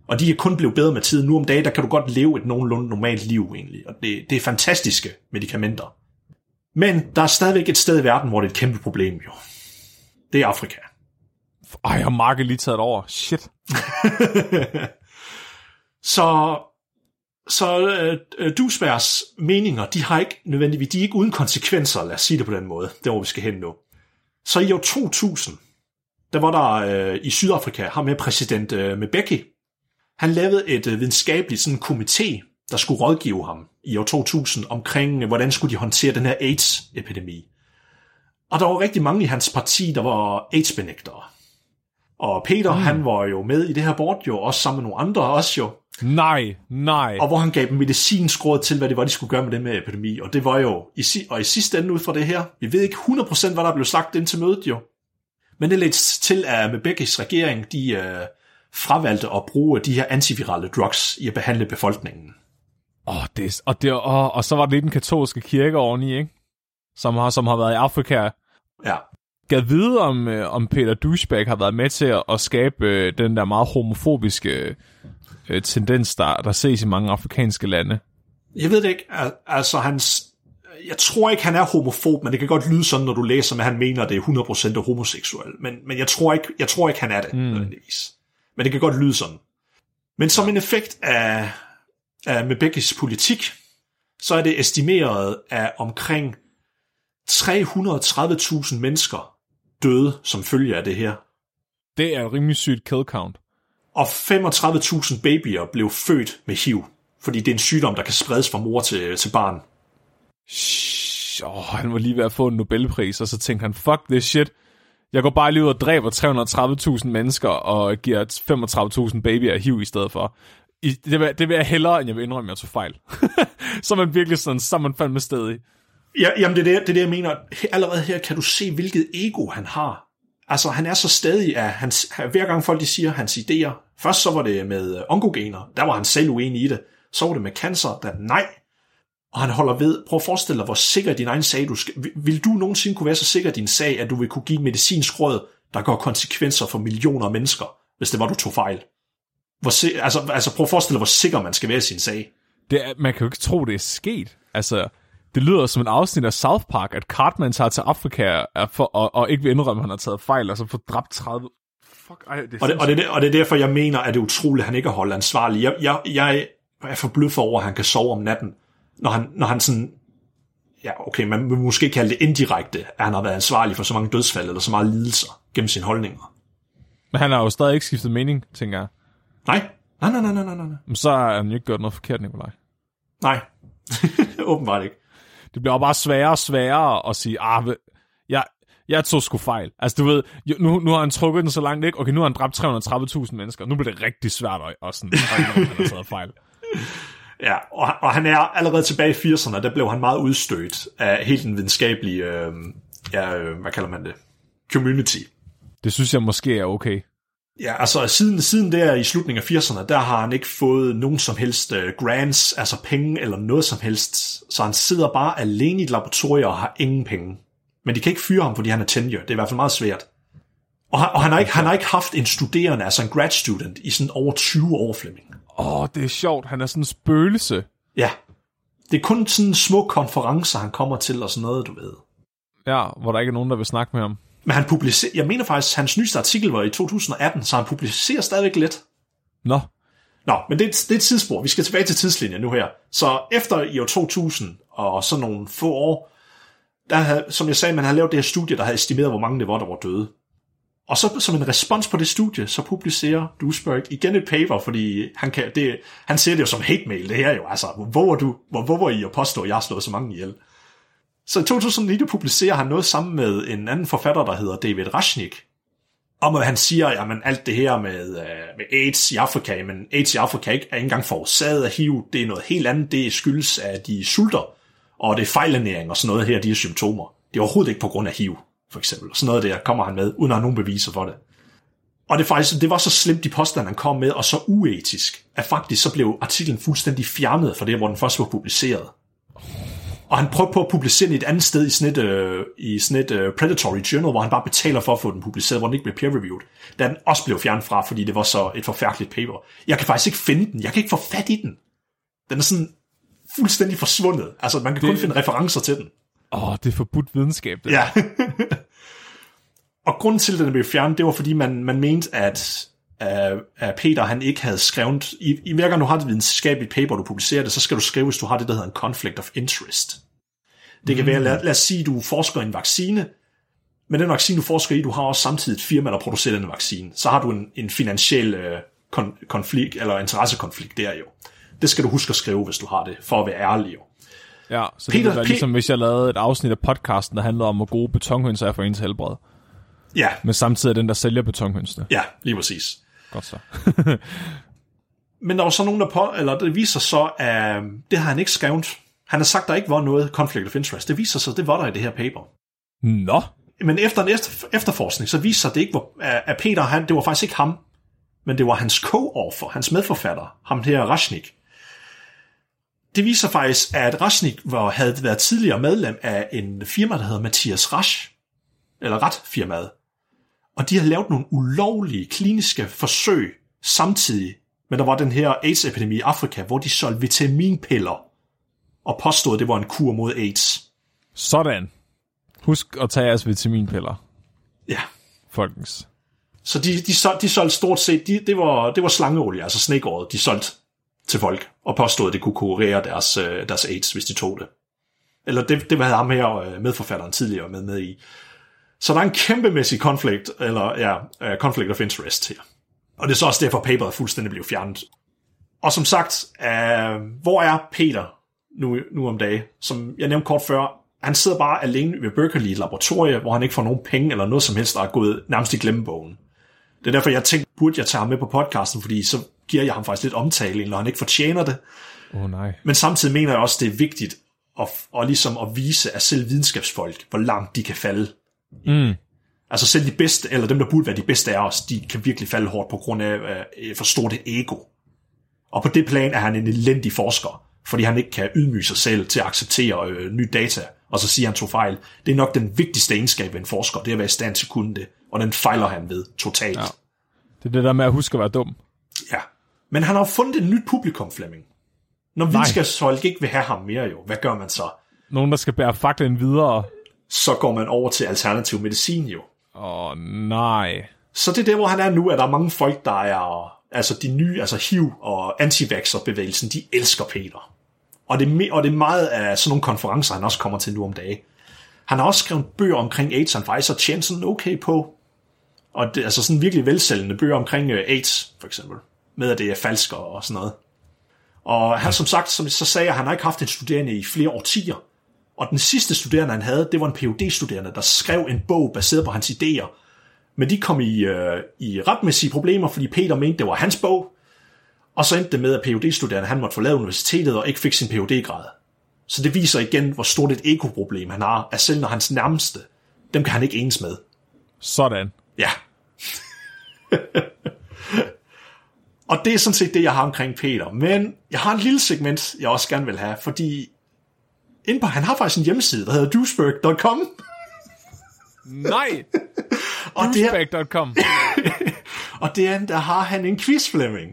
Og de er kun blevet bedre med tiden. Nu om dagen, der kan du godt leve et nogenlunde normalt liv egentlig. Og det er fantastiske medicamenter. Men der er stadigvæk et sted i verden, hvor det er et kæmpe problem jo. Det er Afrika. Ej, jeg har Marke lige taget over. Shit. Så Duesbergs meninger, de er ikke uden konsekvenser, lad os sige det på den måde. Det er, hvor vi skal hen nu. Så i år 2000, der var der i Sydafrika ham med præsident Mbeki. Han lavede et videnskabeligt sådan komité, der skulle rådgive ham i år 2000 omkring, hvordan skulle de håndtere den her AIDS-epidemi. Og der var rigtig mange i hans parti, der var AIDS-benægtere. Og Peter, han var jo med i det her board jo, også sammen med nogle andre også jo. Nej. Og hvor han gav dem medicinsk råd til, hvad det var, de skulle gøre med den her epidemi. Og det var jo, og i sidste ende ud fra det her, vi ved ikke 100% hvad der blev sagt indtil mødet jo. Men det ledte til, at Mbekis regering, de fravalgte at bruge de her antivirale drugs i at behandle befolkningen. Og så var det lidt den katolske kirke oveni, ikke? Som har været i Afrika. Ja. Gad vide, om Peter Duesberg har været med til at skabe den der meget homofobiske tendens, der ses i mange afrikanske lande. Jeg ved det ikke. Altså, jeg tror ikke, han er homofob, men det kan godt lyde sådan, når du læser, at han mener, at det er 100% homoseksuel. Men jeg tror ikke, han er det, nødvendigvis. Men det kan godt lyde sådan. Men som en effekt af Mbekis politik, så er det estimeret af omkring 330.000 mennesker døde som følge af det her. Det er et rimelig sygt kill count. Og 35.000 babyer blev født med HIV, fordi det er en sygdom, der kan spredes fra mor til barn. Han var lige ved at få en Nobelpris, og så tænkte han, fuck this shit. Jeg går bare lige ud og dræber 330.000 mennesker og giver 35.000 babyer HIV i stedet for. Det vil jeg hellere, end jeg vil indrømme, at jeg tog fejl. Så man virkelig sådan, så man fandme stedig. Ja, jamen det er det, jeg mener. Allerede her kan du se, hvilket ego han har. Altså, han er så stædig, at hver gang folk de siger hans idéer. Først så var det med onkogener, der var han selv uenig i det. Så var det med cancer, der nej. Og han holder ved, prøv at forestille dig, hvor sikker din egen sag du skal. Vil du nogensinde kunne være så sikker din sag, at du vil kunne give medicinsk råd, der går konsekvenser for millioner af mennesker, hvis det var, du tog fejl? Prøv at forestille dig, hvor sikker man skal være i sin sag. Man kan jo ikke tro, det er sket. Altså... Det lyder som en afsnit af South Park, at Cartman tager til Afrika og ikke vil indrømme, at han har taget fejl, og så får dræbt 30... Fuck, ej, det er og det er derfor, jeg mener, at det er utroligt, at han ikke er holdt ansvarlig. Jeg er forbløffet over, at han kan sove om natten, når han sådan... Ja, okay, man vil måske kalde det indirekte, at han har været ansvarlig for så mange dødsfald eller så meget lidelser gennem sine holdninger. Men han har jo stadig ikke skiftet mening, tænker jeg. Nej. Men så har han jo ikke gjort noget forkert, Nikolaj. Nej, åbenbart ikke. Det bliver bare sværere og sværere at sige, jeg tog sgu fejl. Altså, du ved, nu har han trukket den så langt, ikke? Okay, nu har han dræbt 330.000 mennesker, nu bliver det rigtig svært at sådan, han har taget fejl. Ja, og han er allerede tilbage i 80'erne, der blev han meget udstødt af helt den videnskabelige, hvad kalder man det, community. Det synes jeg måske er okay. Ja, altså siden der i slutningen af 80'erne, der har han ikke fået nogen som helst grants, altså penge eller noget som helst. Så han sidder bare alene i et laboratorium og har ingen penge. Men de kan ikke fyre ham, fordi han er tenure. Det er i hvert fald meget svært. Og han har ikke haft en studerende, altså en grad student, i sådan over 20 år, Fleming. Det er sjovt. Han er sådan en spøgelse. Ja. Det er kun sådan små konferencer, han kommer til og sådan noget, du ved. Ja, hvor der ikke er nogen, der vil snakke med ham. Men han publicerer... Jeg mener faktisk, hans nyeste artikel var i 2018, så han publicerer stadigvæk lidt. Nå, men det er et tidsspor. Vi skal tilbage til tidslinjen nu her. Så efter i år 2000 og sådan nogle få år, der havde, som jeg sagde, man havde lavet det her studie, der havde estimeret, hvor mange det var, der var døde. Og så som en respons på det studie, så publicerer Duesberg igen et paper, fordi han ser det jo som hate mail. Det her jo, altså, hvor I at påstå, at jeg har slået så mange ihjel? Så i 2009 publicerer han noget sammen med en anden forfatter, der hedder David Rasnick, om at han siger, jamen alt det her med AIDS i Afrika, men AIDS i Afrika ikke er ikke engang forårsaget af HIV, det er noget helt andet, det skyldes af de sulter, og det er fejlernæring og sådan noget her, de her symptomer. Det er overhovedet ikke på grund af HIV, for eksempel. Sådan noget der kommer han med, uden at have nogen beviser for det. Og det var så slemt de påstande, han kom med, og så uetisk, at faktisk så blev artiklen fuldstændig fjernet fra det, hvor den først var publiceret. Og han prøvede på at publicere den et andet sted i sådan et, predatory journal, hvor han bare betaler for at få den publiceret, hvor den ikke blev peer-reviewed. Da den også blev fjernet fra, fordi det var så et forfærdeligt paper. Jeg kan faktisk ikke finde den. Jeg kan ikke få fat i den. Den er sådan fuldstændig forsvundet. Altså, man kan kun finde referencer til den. Det er forbudt videnskab, det. Ja. Og grunden til, at den blev fjernet, det var, fordi man mente, at Peter, han ikke havde skrevet, i hver gang du har et videnskabeligt paper, du publicerer det, så skal du skrive, hvis du har det, der hedder en conflict of interest. Det kan være, lad os sige, du forsker en vaccine, men den vaccine, du forsker i, du har også samtidig et firma, der producerer den vaccine. Så har du en finansiel konflikt, eller interessekonflikt der jo. Det skal du huske at skrive, hvis du har det, for at være ærlig jo. Ja, så Peter, det ville være ligesom, hvis jeg lavede et afsnit af podcasten, der handlede om, hvor gode betonhønser er for ens helbred. Ja. Men samtidig den, der sælger betonhønsene. Ja, lige præcis. Godt så. Men der var så nogen, det viser så, at det har han ikke skrevet. Han har sagt, at der ikke var noget conflict of interest. Det viser sig, at det var der i det her paper. Nå. Men efter en efterforskning, så viser sig, at det ikke var, at Peter, det var faktisk ikke ham, men det var hans co-author, hans medforfatter, ham her Rasnick. Det viser faktisk, at Rasnick havde været tidligere medlem af en firma, der hedder Mathias Rath, eller Rath-firmaet. Og de havde lavet nogle ulovlige kliniske forsøg samtidig, men der var den her AIDS-epidemi i Afrika, hvor de solgte vitaminpiller og påstod, at det var en kur mod AIDS. Sådan. Husk at tage jeres vitaminpiller. Ja. Folkens. Så de solgte stort set, det var slangeolie, altså snækåret, de solgte til folk og påstod, at det kunne kurere deres AIDS, hvis de tog det. Eller det havde ham her medforfatteren tidligere med i. Så der er en kæmpemæssig konflikt, conflict of interest her. Og det er så også derfor, paperet fuldstændig blev fjernet. Og som sagt, hvor er Peter nu om dagen? Som jeg nævnte kort før, han sidder bare alene ved Berkeley i et laboratorie, hvor han ikke får nogen penge eller noget som helst, der er gået nærmest i glemmebogen. Det er derfor, jeg tænkte, burde jeg tage ham med på podcasten, fordi så giver jeg ham faktisk lidt omtale, når han ikke fortjener det. Nej. Men samtidig mener jeg også, det er vigtigt at ligesom at vise af selv videnskabsfolk, hvor langt de kan falde. Mm. Altså selv de bedste, eller dem der burde være de bedste af os, de kan virkelig falde hårdt på grund af for stort et ego. Og på det plan er han en elendig forsker, fordi han ikke kan ydmyge sig selv til at acceptere nye data, og så siger han tog fejl. Det er nok den vigtigste egenskab ved en forsker, det er at være i stand til at kunne det, og den fejler han ved totalt. Ja. Det er det der med at huske at være dum. Ja, men han har fundet et nyt publikum, Fleming. Når videnskabsfolk ikke vil have ham mere jo, hvad gør man så? Nogen, der skal bære faklen videre. Så går man over til alternativ medicin jo. Nej. Så det er der, hvor han er nu, at der er mange folk, der er... Altså de nye, altså HIV og antivaxxer-bevægelsen, de elsker Peter. Og det er meget af sådan nogle konferencer, han også kommer til nu om dagen. Han har også skrevet bøger omkring AIDS, han faktisk har tjent sådan okay på. Og det, altså sådan virkelig velsælgende bøger omkring AIDS, for eksempel. Med at det er falsk og sådan noget. Og han, som sagt, så sagde jeg, han har ikke haft en studerende i flere årtier. Og den sidste studerende, han havde, det var en PhD-studerende, der skrev en bog baseret på hans idéer. Men de kom i retmæssige problemer, fordi Peter mente, det var hans bog. Og så endte det med, at PhD-studerende, han måtte forlade universitetet og ikke fik sin PhD-grad. Så det viser igen, hvor stort et ekoproblem han har, at selv når hans nærmeste, dem kan han ikke enes med. Sådan. Ja. Og det er sådan set det, jeg har omkring Peter. Men jeg har en lille segment, jeg også gerne vil have, fordi inde på, han har faktisk en hjemmeside, der hedder duesberg.com. Nej! Duesberg.com. Og der har han en quiz, Fleming.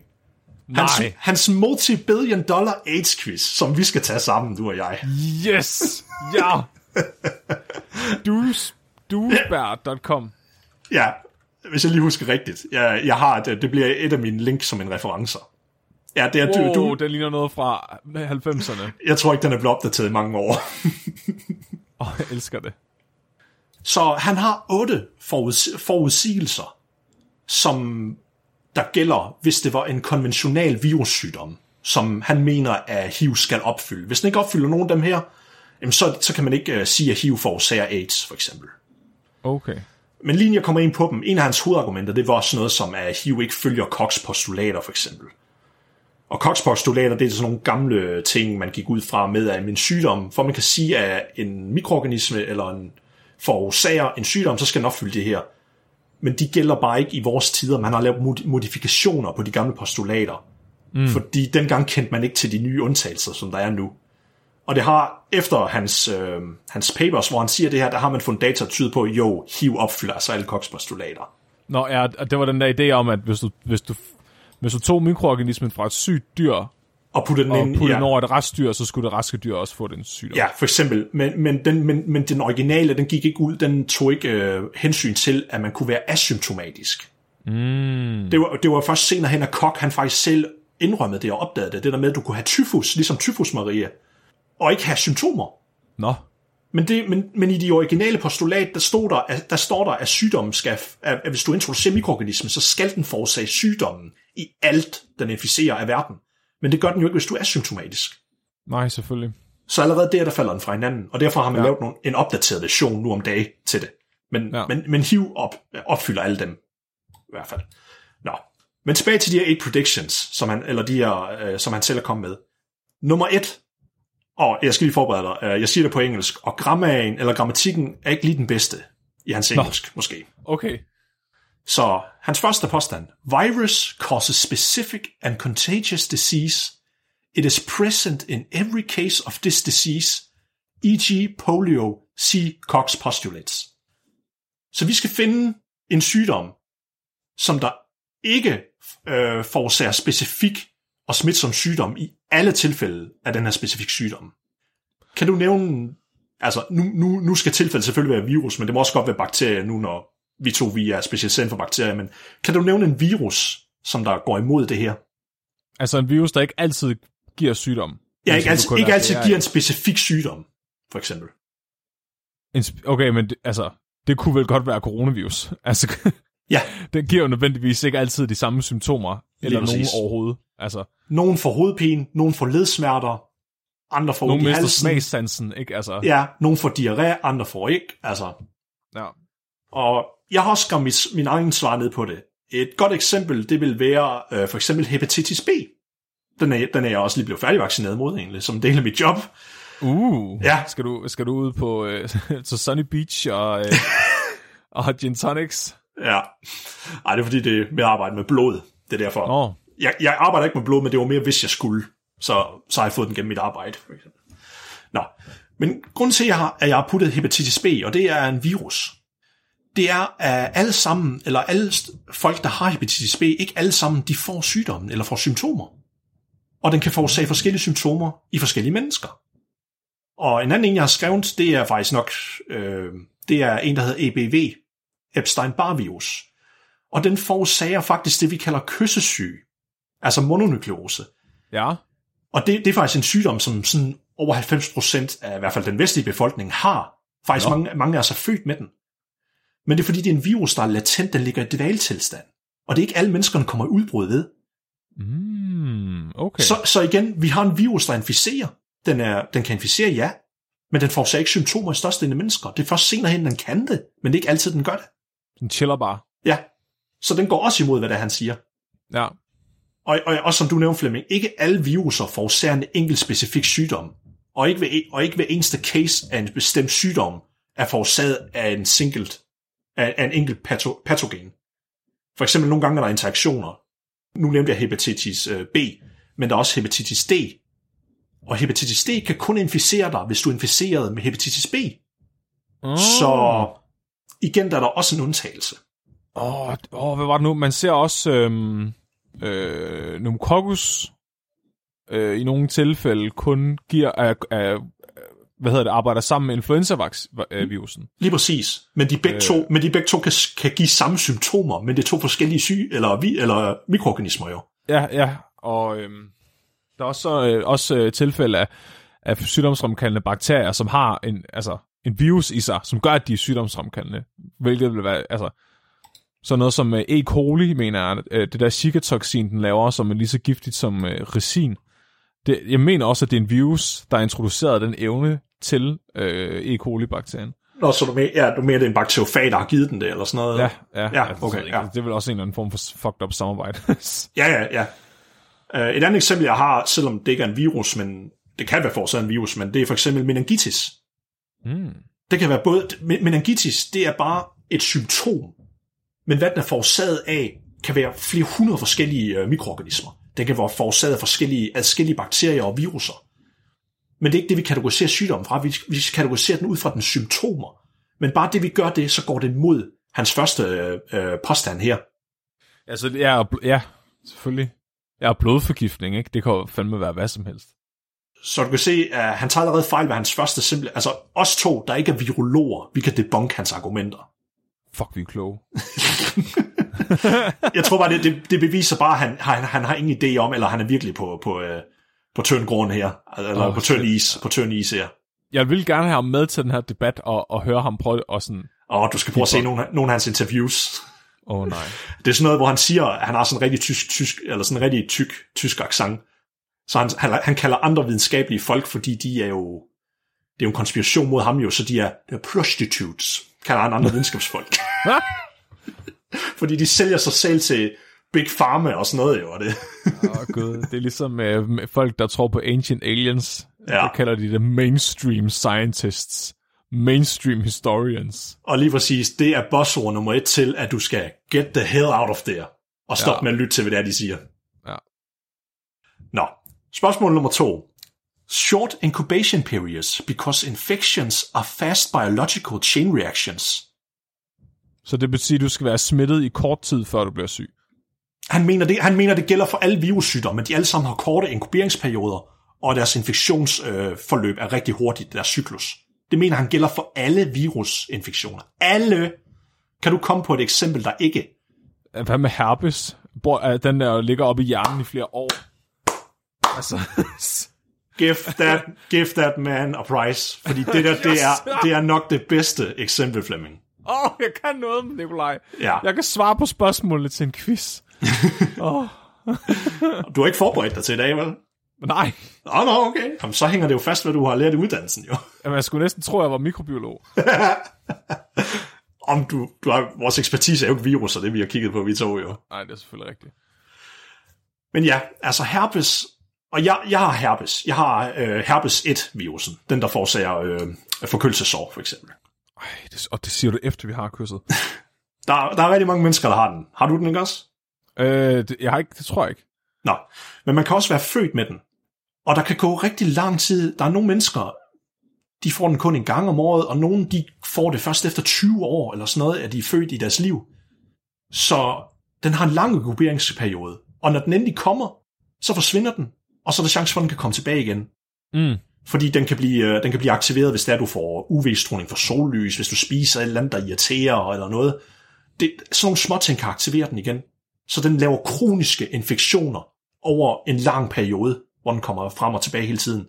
Nej. Hans multi-billion dollar AIDS quiz, som vi skal tage sammen, du og jeg. Yes! Ja! Duesberg.com. Ja, hvis jeg lige husker rigtigt. Jeg har, det bliver et af mine links som en referencer. Ja, det er den ligner noget fra 90'erne. Jeg tror ikke, den er blevet opdateret i mange år. Jeg elsker det. Så han har 8 forudsigelser, som der gælder, hvis det var en konventional virussygdom, som han mener, at HIV skal opfylde. Hvis den ikke opfylder nogen af dem her, så kan man ikke sige, at HIV forårsager AIDS, for eksempel. Okay. Men lige jeg kommer ind på dem, en af hans hovedargumenter, det var sådan noget som, at HIV ikke følger Kochs postulater, for eksempel. Og Kochs postulater, det er sådan nogle gamle ting, man gik ud fra med af en sygdom, for man kan sige, at en mikroorganisme eller en forårsager en sygdom, så skal den opfylde det her. Men de gælder bare ikke i vores tider. Man har lavet modifikationer på de gamle postulater. Mm. Fordi dengang kendte man ikke til de nye undtagelser, som der er nu. Og det har, efter hans papers, hvor han siger det her, der har man fundet data tyder på, jo, HIV opfylder altså alle Kochs postulater. Nå ja, det var den der idé om, at hvis du tog mikroorganismen fra et sygt dyr, og puttede den over et restdyr, så skulle det raske dyr også få den sygdom. Ja, for eksempel. Men den originale, den gik ikke ud, den tog ikke hensyn til, at man kunne være asymptomatisk. Mm. Det var først senere hen, at Koch, han faktisk selv indrømmede det og opdagede det. Det der med, at du kunne have tyfus, ligesom tyfus Maria, og ikke have symptomer. Nå. Men i de originale postulat, der står der, at sygdommen skal, at hvis du introducerer mikroorganismen, så skal den forårsage sygdommen i alt, den inficerer af verden. Men det gør den jo ikke, hvis du er symptomatisk. Nej, selvfølgelig. Så allerede der falder den fra hinanden, og derfor har man lavet en opdateret version nu om dagen til det. Men HIV opfylder alle dem, i hvert fald. Nå. Men tilbage til de her 8 predictions, som han selv er kommet med. Nummer 1, og jeg skal lige forberede dig, jeg siger det på engelsk, og grammatikken er ikke lige den bedste i hans engelsk, måske. Okay. Så hans første påstand. Virus causes specific and contagious disease. It is present in every case of this disease, e.g. polio, see Kochs postulates. Så vi skal finde en sygdom, som der ikke forårsager specifik og smitsom sygdom i alle tilfælde af den her specifikke sygdom. Kan du nævne, altså nu skal tilfældet selvfølgelig være virus, men det må også godt være bakterier nu, når vi er specialiseret for bakterier, men kan du nævne en virus, som der går imod det her? Altså en virus, der ikke altid giver sygdom? Ja, ikke altid giver en specifik sygdom, for eksempel. Okay, men det kunne vel godt være coronavirus. Altså, ja. Den giver jo nødvendigvis ikke altid de samme symptomer, eller nogen overhovedet. Altså. Nogen får hovedpine, nogen får ledsmerter, andre får nogen mister smagssansen, ikke? Altså. Ja, nogen får diarré, andre får ikke. Altså. Ja. Og jeg har også skrevet min egen svar ned på det. Et godt eksempel, det vil være for eksempel hepatitis B. Den er jeg også lige blevet færdigvaccineret mod, egentlig, som del af mit job. Ja. Skal du ud på til Sunny Beach og gin tonics? Ja. Ej, det er fordi, det er mere arbejde med blod. Det er derfor. Oh. Jeg arbejder ikke med blod, men det var mere, hvis jeg skulle. Så har jeg fået den gennem mit arbejde, for eksempel. Nå. Men grunden til, at jeg har puttet hepatitis B, og det er en virus, det er, at alle folk, der har hepatitis B, ikke alle sammen, de får sygdommen eller får symptomer. Og den kan forårsage forskellige symptomer i forskellige mennesker. Og en anden en, jeg har skrevet, det er faktisk nok, det er en, der hedder EBV, Epstein-Barr virus. Og den forårsager faktisk det, vi kalder kyssesyge, altså mononukleose. Ja. Og det er faktisk en sygdom, som sådan over 90% af i hvert fald den vestlige befolkning har. Faktisk mange er så født med den. Men det er fordi, det er en virus, der er latent, der ligger i dvaletilstand. Og det er ikke alle mennesker, der kommer udbrud ved. Okay. Så igen, vi har en virus, der inficerer. Den kan inficere, ja. Men den forårsager ikke symptomer i størstedelen af mennesker. Det er først senere hen, den kan det. Men det er ikke altid, den gør det. Den chiller bare. Ja. Så den går også imod, hvad det er, han siger. Ja. Og også som du nævnte, Fleming, ikke alle viruser forårsager en enkelt specifik sygdom. Og ikke ved eneste case af en bestemt sygdom er forårsaget af en enkelt patogen. For eksempel nogle gange er der interaktioner. Nu nævnte jeg hepatitis B, men der er også hepatitis D. Og hepatitis D kan kun inficere dig, hvis du er inficeret med hepatitis B. Oh. Så igen, der er der også en undtagelse. Hvad var det nu? Man ser også pneumokokkos i nogle tilfælde kun giver arbejder sammen med influenza-virusen. Lige præcis. Men de begge to kan give samme symptomer, men det er to forskellige eller mikroorganismer jo. Ja, og der er også tilfælde af sygdomsfremkaldende bakterier, som har en virus i sig, som gør, at de er sygdomsfremkaldende, hvilket vil være sådan noget som E. coli, mener jeg, det der Zika-toksin, den laver, som er lige så giftigt som resin. Jeg mener også, at det er en virus, der introducerede den evne til E. coli-bakterien. Nå, så du mener, det er en bakteriofag, der har givet den det, eller sådan noget? Ja, okay. Ja. Det er vel også en eller anden form for fucked up samarbejde. Ja. Et andet eksempel, jeg har, selvom det ikke er en virus, men det kan være forårsaget af en virus, men det er for eksempel meningitis. Det kan være både... Meningitis, det er bare et symptom, men hvad den er forårsaget af, kan være flere hundrede forskellige mikroorganismer. Den kan være forårsaget af adskillige bakterier og viruser. Men det er ikke det, vi kategoriserer sygdommen fra. Vi kategoriserer den ud fra dens symptomer. Men bare det, vi gør det, så går det mod hans første påstand her. Altså, ja, selvfølgelig. Ja, blodforgiftning, ikke? Det kan jo fandme være hvad som helst. Så du kan se, at han tager allerede fejl ved hans første simple... Altså, os to, der ikke er virologer, vi kan debunke hans argumenter. Fuck, vi er kloge. Jeg tror bare, det beviser bare, at han har ingen idé om, eller han er virkelig på tynd grund her, eller på tynd is her. Jeg vil gerne have ham med til den her debat, og høre ham prøve det, og sådan... du skal prøve at se nogle af hans interviews. Nej. Det er sådan noget, hvor han siger, at han har sådan en rigtig tysk accent. Så han kalder andre videnskabelige folk, fordi de er jo... Det er jo en konspiration mod ham jo, så de er prostitutes, kalder han andre videnskabsfolk. Fordi de sælger sig selv til Big Pharma og sådan noget, jo. Gud, det er ligesom folk, der tror på Ancient Aliens. Ja. Der kalder de det mainstream scientists, mainstream historians. Og lige præcis, det er buzzord nummer 1 til, at du skal get the hell out of there, og stop med at lytte til, hvad det er, de siger. Ja. Nå, spørgsmål nummer 2. Short incubation periods, because infections are fast biological chain reactions. Så det betyder, at du skal være smittet i kort tid, før du bliver syg? Han mener, det gælder for alle virussygdomme, men de alle sammen har korte inkuberingsperioder, og deres infektionsforløb er rigtig hurtigt, deres cyklus. Det mener han gælder for alle virusinfektioner. Alle! Kan du komme på et eksempel, der ikke... Hvad med herpes? Den der ligger oppe i hjernen i flere år. Altså... Give that man a prize. Fordi det der, det er nok det bedste eksempel, Flemming. Jeg kan noget med Nikolaj. Ja. Jeg kan svare på spørgsmålene til en quiz. Du har ikke forberedt dig til i dag, vel? Nej. Nå, okay. Jamen, så hænger det jo fast, hvad du har lært i uddannelsen, jo. Jamen, jeg skulle næsten tro, jeg var mikrobiolog. Om du har... Vores ekspertise er jo ikke virus, og det vi har kigget på, vi to jo. Nej, det er selvfølgelig rigtigt. Men ja, altså herpes... Og jeg har herpes. Jeg har herpes 1-virusen. Den, der forårsager forkølelsesår, for eksempel. Og det siger du efter, vi har kysset. der er rigtig mange mennesker, der har den. Har du den ikke også? Jeg har ikke, det tror jeg ikke. Nå, men man kan også være født med den. Og der kan gå rigtig lang tid. Der er nogle mennesker, de får den kun en gang om året, og nogle de får det først efter 20 år, eller sådan noget, at de er født i deres liv. Så den har en lang inkuberingsperiode. Og når den endelig kommer, så forsvinder den. Og så er der chance for, at den kan komme tilbage igen. Fordi den kan blive aktiveret, hvis det er, du får UV-stråling fra sollys, hvis du spiser et eller andet, der irriterer eller noget. Sådan nogle småting kan aktivere den igen. Så den laver kroniske infektioner over en lang periode, hvor den kommer frem og tilbage hele tiden.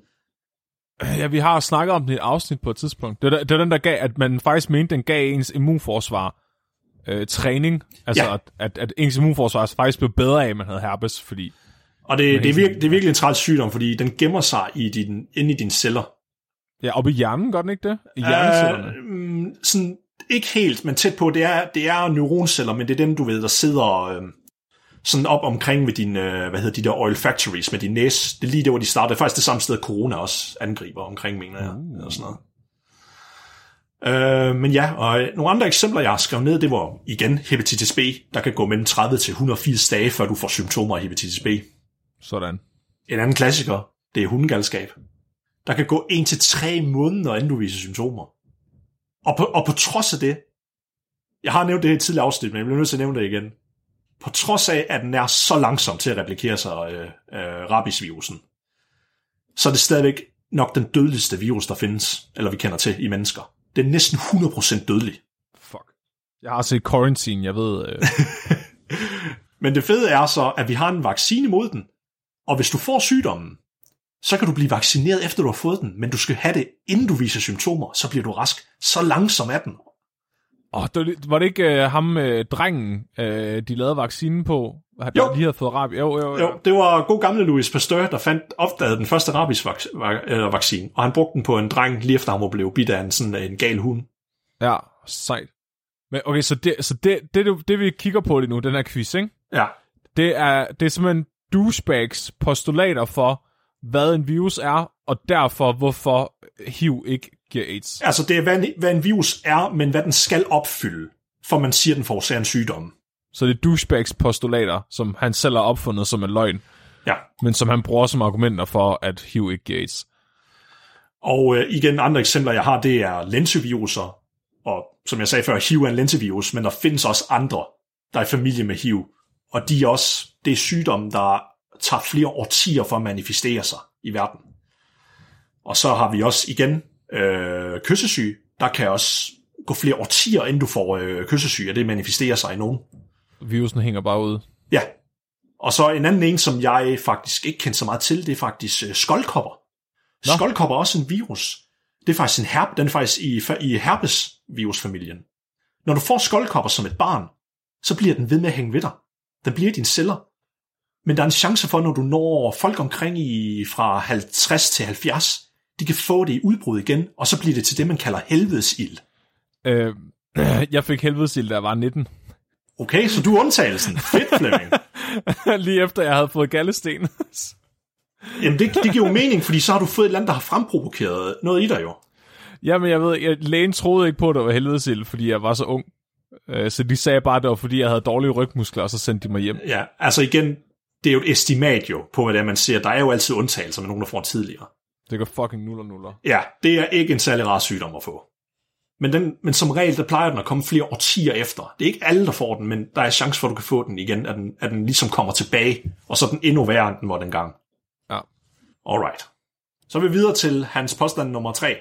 Ja, vi har snakket om det i et afsnit på et tidspunkt. Det var den, der gav, at man faktisk mente, den gav ens immunforsvar træning. Altså, ja. at ens immunforsvar faktisk blev bedre af, at man havde herpes, fordi... Og det er virkelig en træls sygdom, fordi den gemmer sig inde i dine celler. Ja, oppe i hjernen, gør den ikke det? I hjernecellerne? Sådan, ikke helt, men tæt på. Det er neuronceller, men det er dem, du ved, der sidder sådan op omkring med dine, de der oil factories, med din næse. Det er lige der, hvor de startede. Faktisk det samme sted, corona også angriber omkring, mener jeg. Eller sådan noget. Men ja, og nogle andre eksempler, jeg har skrevet ned, det var igen hepatitis B. Der kan gå mellem 30 til 180 dage, før du får symptomer af hepatitis B. Sådan. En anden klassiker, det er hundegalskab. Der kan gå 1-3 måneder, inden du viser symptomer. Og på trods af det, jeg har nævnt det her i tidligere afsnit, men jeg bliver nødt til at nævne det igen. På trods af, at den er så langsom til at replikere sig, rabiesvirusen, så er det stadigvæk nok den dødeligste virus, der findes, eller vi kender til i mennesker. Det er næsten 100% dødelig. Fuck. Jeg har set quarantine, jeg ved... Men det fede er så, at vi har en vaccine mod den. Og hvis du får sygdommen, så kan du blive vaccineret, efter du har fået den, men du skal have det, inden du viser symptomer, så bliver du rask. Så langsom er den. Var det ikke ham, drengen, de lavede vaccinen på, der lige havde fået rabies? Jo, det var god gamle Louis Pasteur, der opdagede den første rabiesvaccine, og han brugte den på en dreng, lige efter han blev bidt af en gal hund. Ja, sejt. Men okay, så det vi kigger på lige nu, den her quiz, ikke? Ja. Det er simpelthen douchebags postulater for, hvad en virus er, og derfor, hvorfor HIV ikke giver AIDS. Altså, det er, hvad en virus er, men hvad den skal opfylde, for man siger, den forårsager en sygdom. Så det er douchebags postulater, som han selv har opfundet som en løgn, ja. Men som han bruger som argumenter for, at HIV ikke giver AIDS. Og igen, andre eksempler, jeg har, det er lenseviruser, og som jeg sagde før, HIV er en lensevirus, men der findes også andre, der er i familie med HIV, og det er sygdomme, der tager flere årtier for at manifestere sig i verden. Og så har vi også igen kyssesyge, der kan også gå flere årtier, inden du får kyssesyge, og det manifesterer sig i nogen. Virusen hænger bare ud. Ja, og så en anden en, som jeg faktisk ikke kender så meget til, det er faktisk skoldkopper. Nå. Skoldkopper er også en virus. Det er faktisk den er faktisk i herpesvirusfamilien. Når du får skoldkopper som et barn, så bliver den ved med at hænge ved dig. Den bliver i dine celler. Men der er en chance for, når du når folk omkring fra 50 til 70, de kan få det i udbrud igen, og så bliver det til det, man kalder helvedesild. Jeg fik helvedesild, da jeg var 19. Okay, så du er undtagelsen. Fedt, Fleming. Lige efter, jeg havde fået gallesten. Jamen, det giver jo mening, fordi så har du fået et eller andet, der har fremprovokeret noget i dig jo. Jamen, jeg ved, lægen troede ikke på, at det var helvedesild, fordi jeg var så ung. Så de sagde bare, at det var, fordi jeg havde dårlige rygmuskler, og så sendte de mig hjem. Ja, altså igen, det er jo et estimat jo på, hvad det er, man ser. Der er jo altid undtagelser med nogen, der får tidligere. Det går fucking nuller. Ja, det er ikke en særlig rar sygdom at få. Men som regel, der plejer den at komme flere årtier efter. Det er ikke alle, der får den, men der er chance for, at du kan få den igen, at den ligesom kommer tilbage, og så den endnu værre, end den var dengang. Ja. Alright. Så er vi videre til hans påstand nummer 3.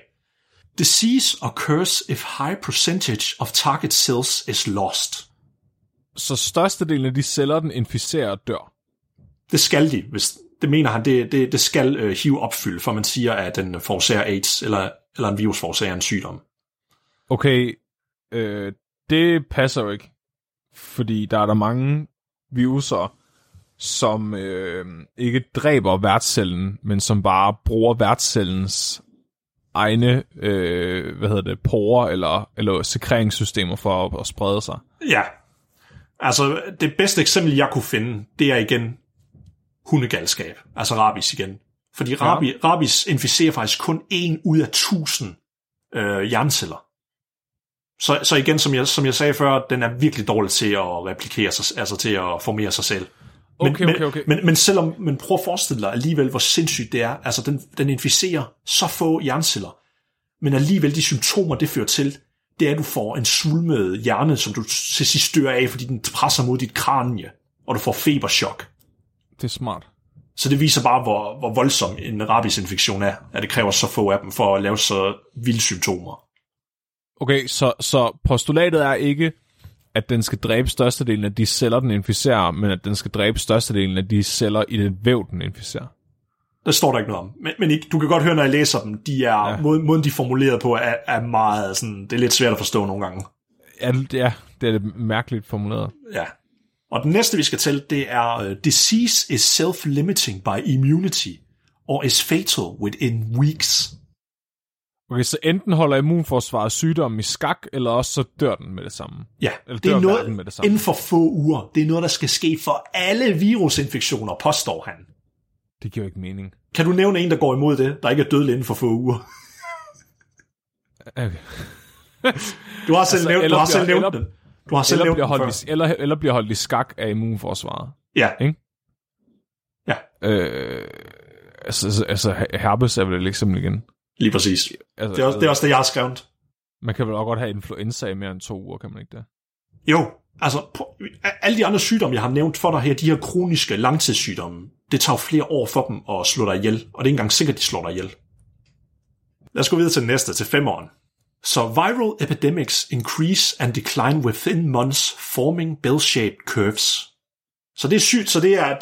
Disease occurs if high percentage of target cells is lost. Så størstedelen af de celler, den inficerer, dør? Det skal de, hvis det mener han. Det skal HIV opfylde, for man siger, at den forårsager AIDS, eller en virus forårsager en sygdom. Okay, det passer jo ikke, fordi der er mange viruser, som ikke dræber værtscellen, men som bare bruger værtscellens egne porer eller sekreringsystemer for at sprede sig. Ja, altså det bedste eksempel, jeg kunne finde, det er igen hundegalskab, altså rabies igen. Fordi rabies inficerer faktisk kun 1 ud af 1000 hjerneceller. Så igen, som jeg sagde før, den er virkelig dårlig til at replikere sig, altså til at formere sig selv. Okay. Men selvom man prøver at forestille dig alligevel, hvor sindssygt det er, altså den inficerer så få hjerneceller, men alligevel de symptomer, det fører til, det er, at du får en svulmet hjerne, som du til sidst dør af, fordi den presser mod dit kranie, og du får feberschok. Det er smart. Så det viser bare, hvor voldsom en rabiesinfektion er, at det kræver så få af dem for at lave så vilde symptomer. Okay, så postulatet er ikke, at den skal dræbe størstedelen af de celler, den inficerer, men at den skal dræbe størstedelen af de celler i den væv, den inficerer. Der står der ikke noget om. Men du kan godt høre, når jeg læser dem, de er, ja. Måden de er formuleret på, er meget sådan, det er lidt svært at forstå nogle gange. Ja, det er lidt mærkeligt formuleret. Ja. Og den næste, vi skal tælle, det er, disease is self-limiting by immunity, or is fatal within weeks. Okay, så enten holder immunforsvaret sygdommen i skak, eller også så dør den med det samme. Ja, eller det er noget med det samme. Inden for få uger. Det er noget, der skal ske for alle virusinfektioner, påstår han. Det giver ikke mening. Kan du nævne en, der går imod det, der ikke er dødelig inden for få uger? Okay. Du har selv altså, nævnt den. Du har selv eller bliver holdt i skak af immunforsvaret. Ja. Ikke? Ja. Altså herpes er vel et eksempel igen. Lige præcis. Altså, det er også det, jeg har skrevet. Man kan vel også godt have influenza i mere end 2 uger, kan man ikke det? Jo, altså alle de andre sygdomme, jeg har nævnt for dig her, de her kroniske langtidssygdomme, det tager flere år for dem at slå dig ihjel, og det er ikke engang sikkert, de slår dig ihjel. Lad os gå videre til den næste, til 5'eren. Så viral epidemics increase and decline within months, forming bell-shaped curves. Så det er sygt, så det er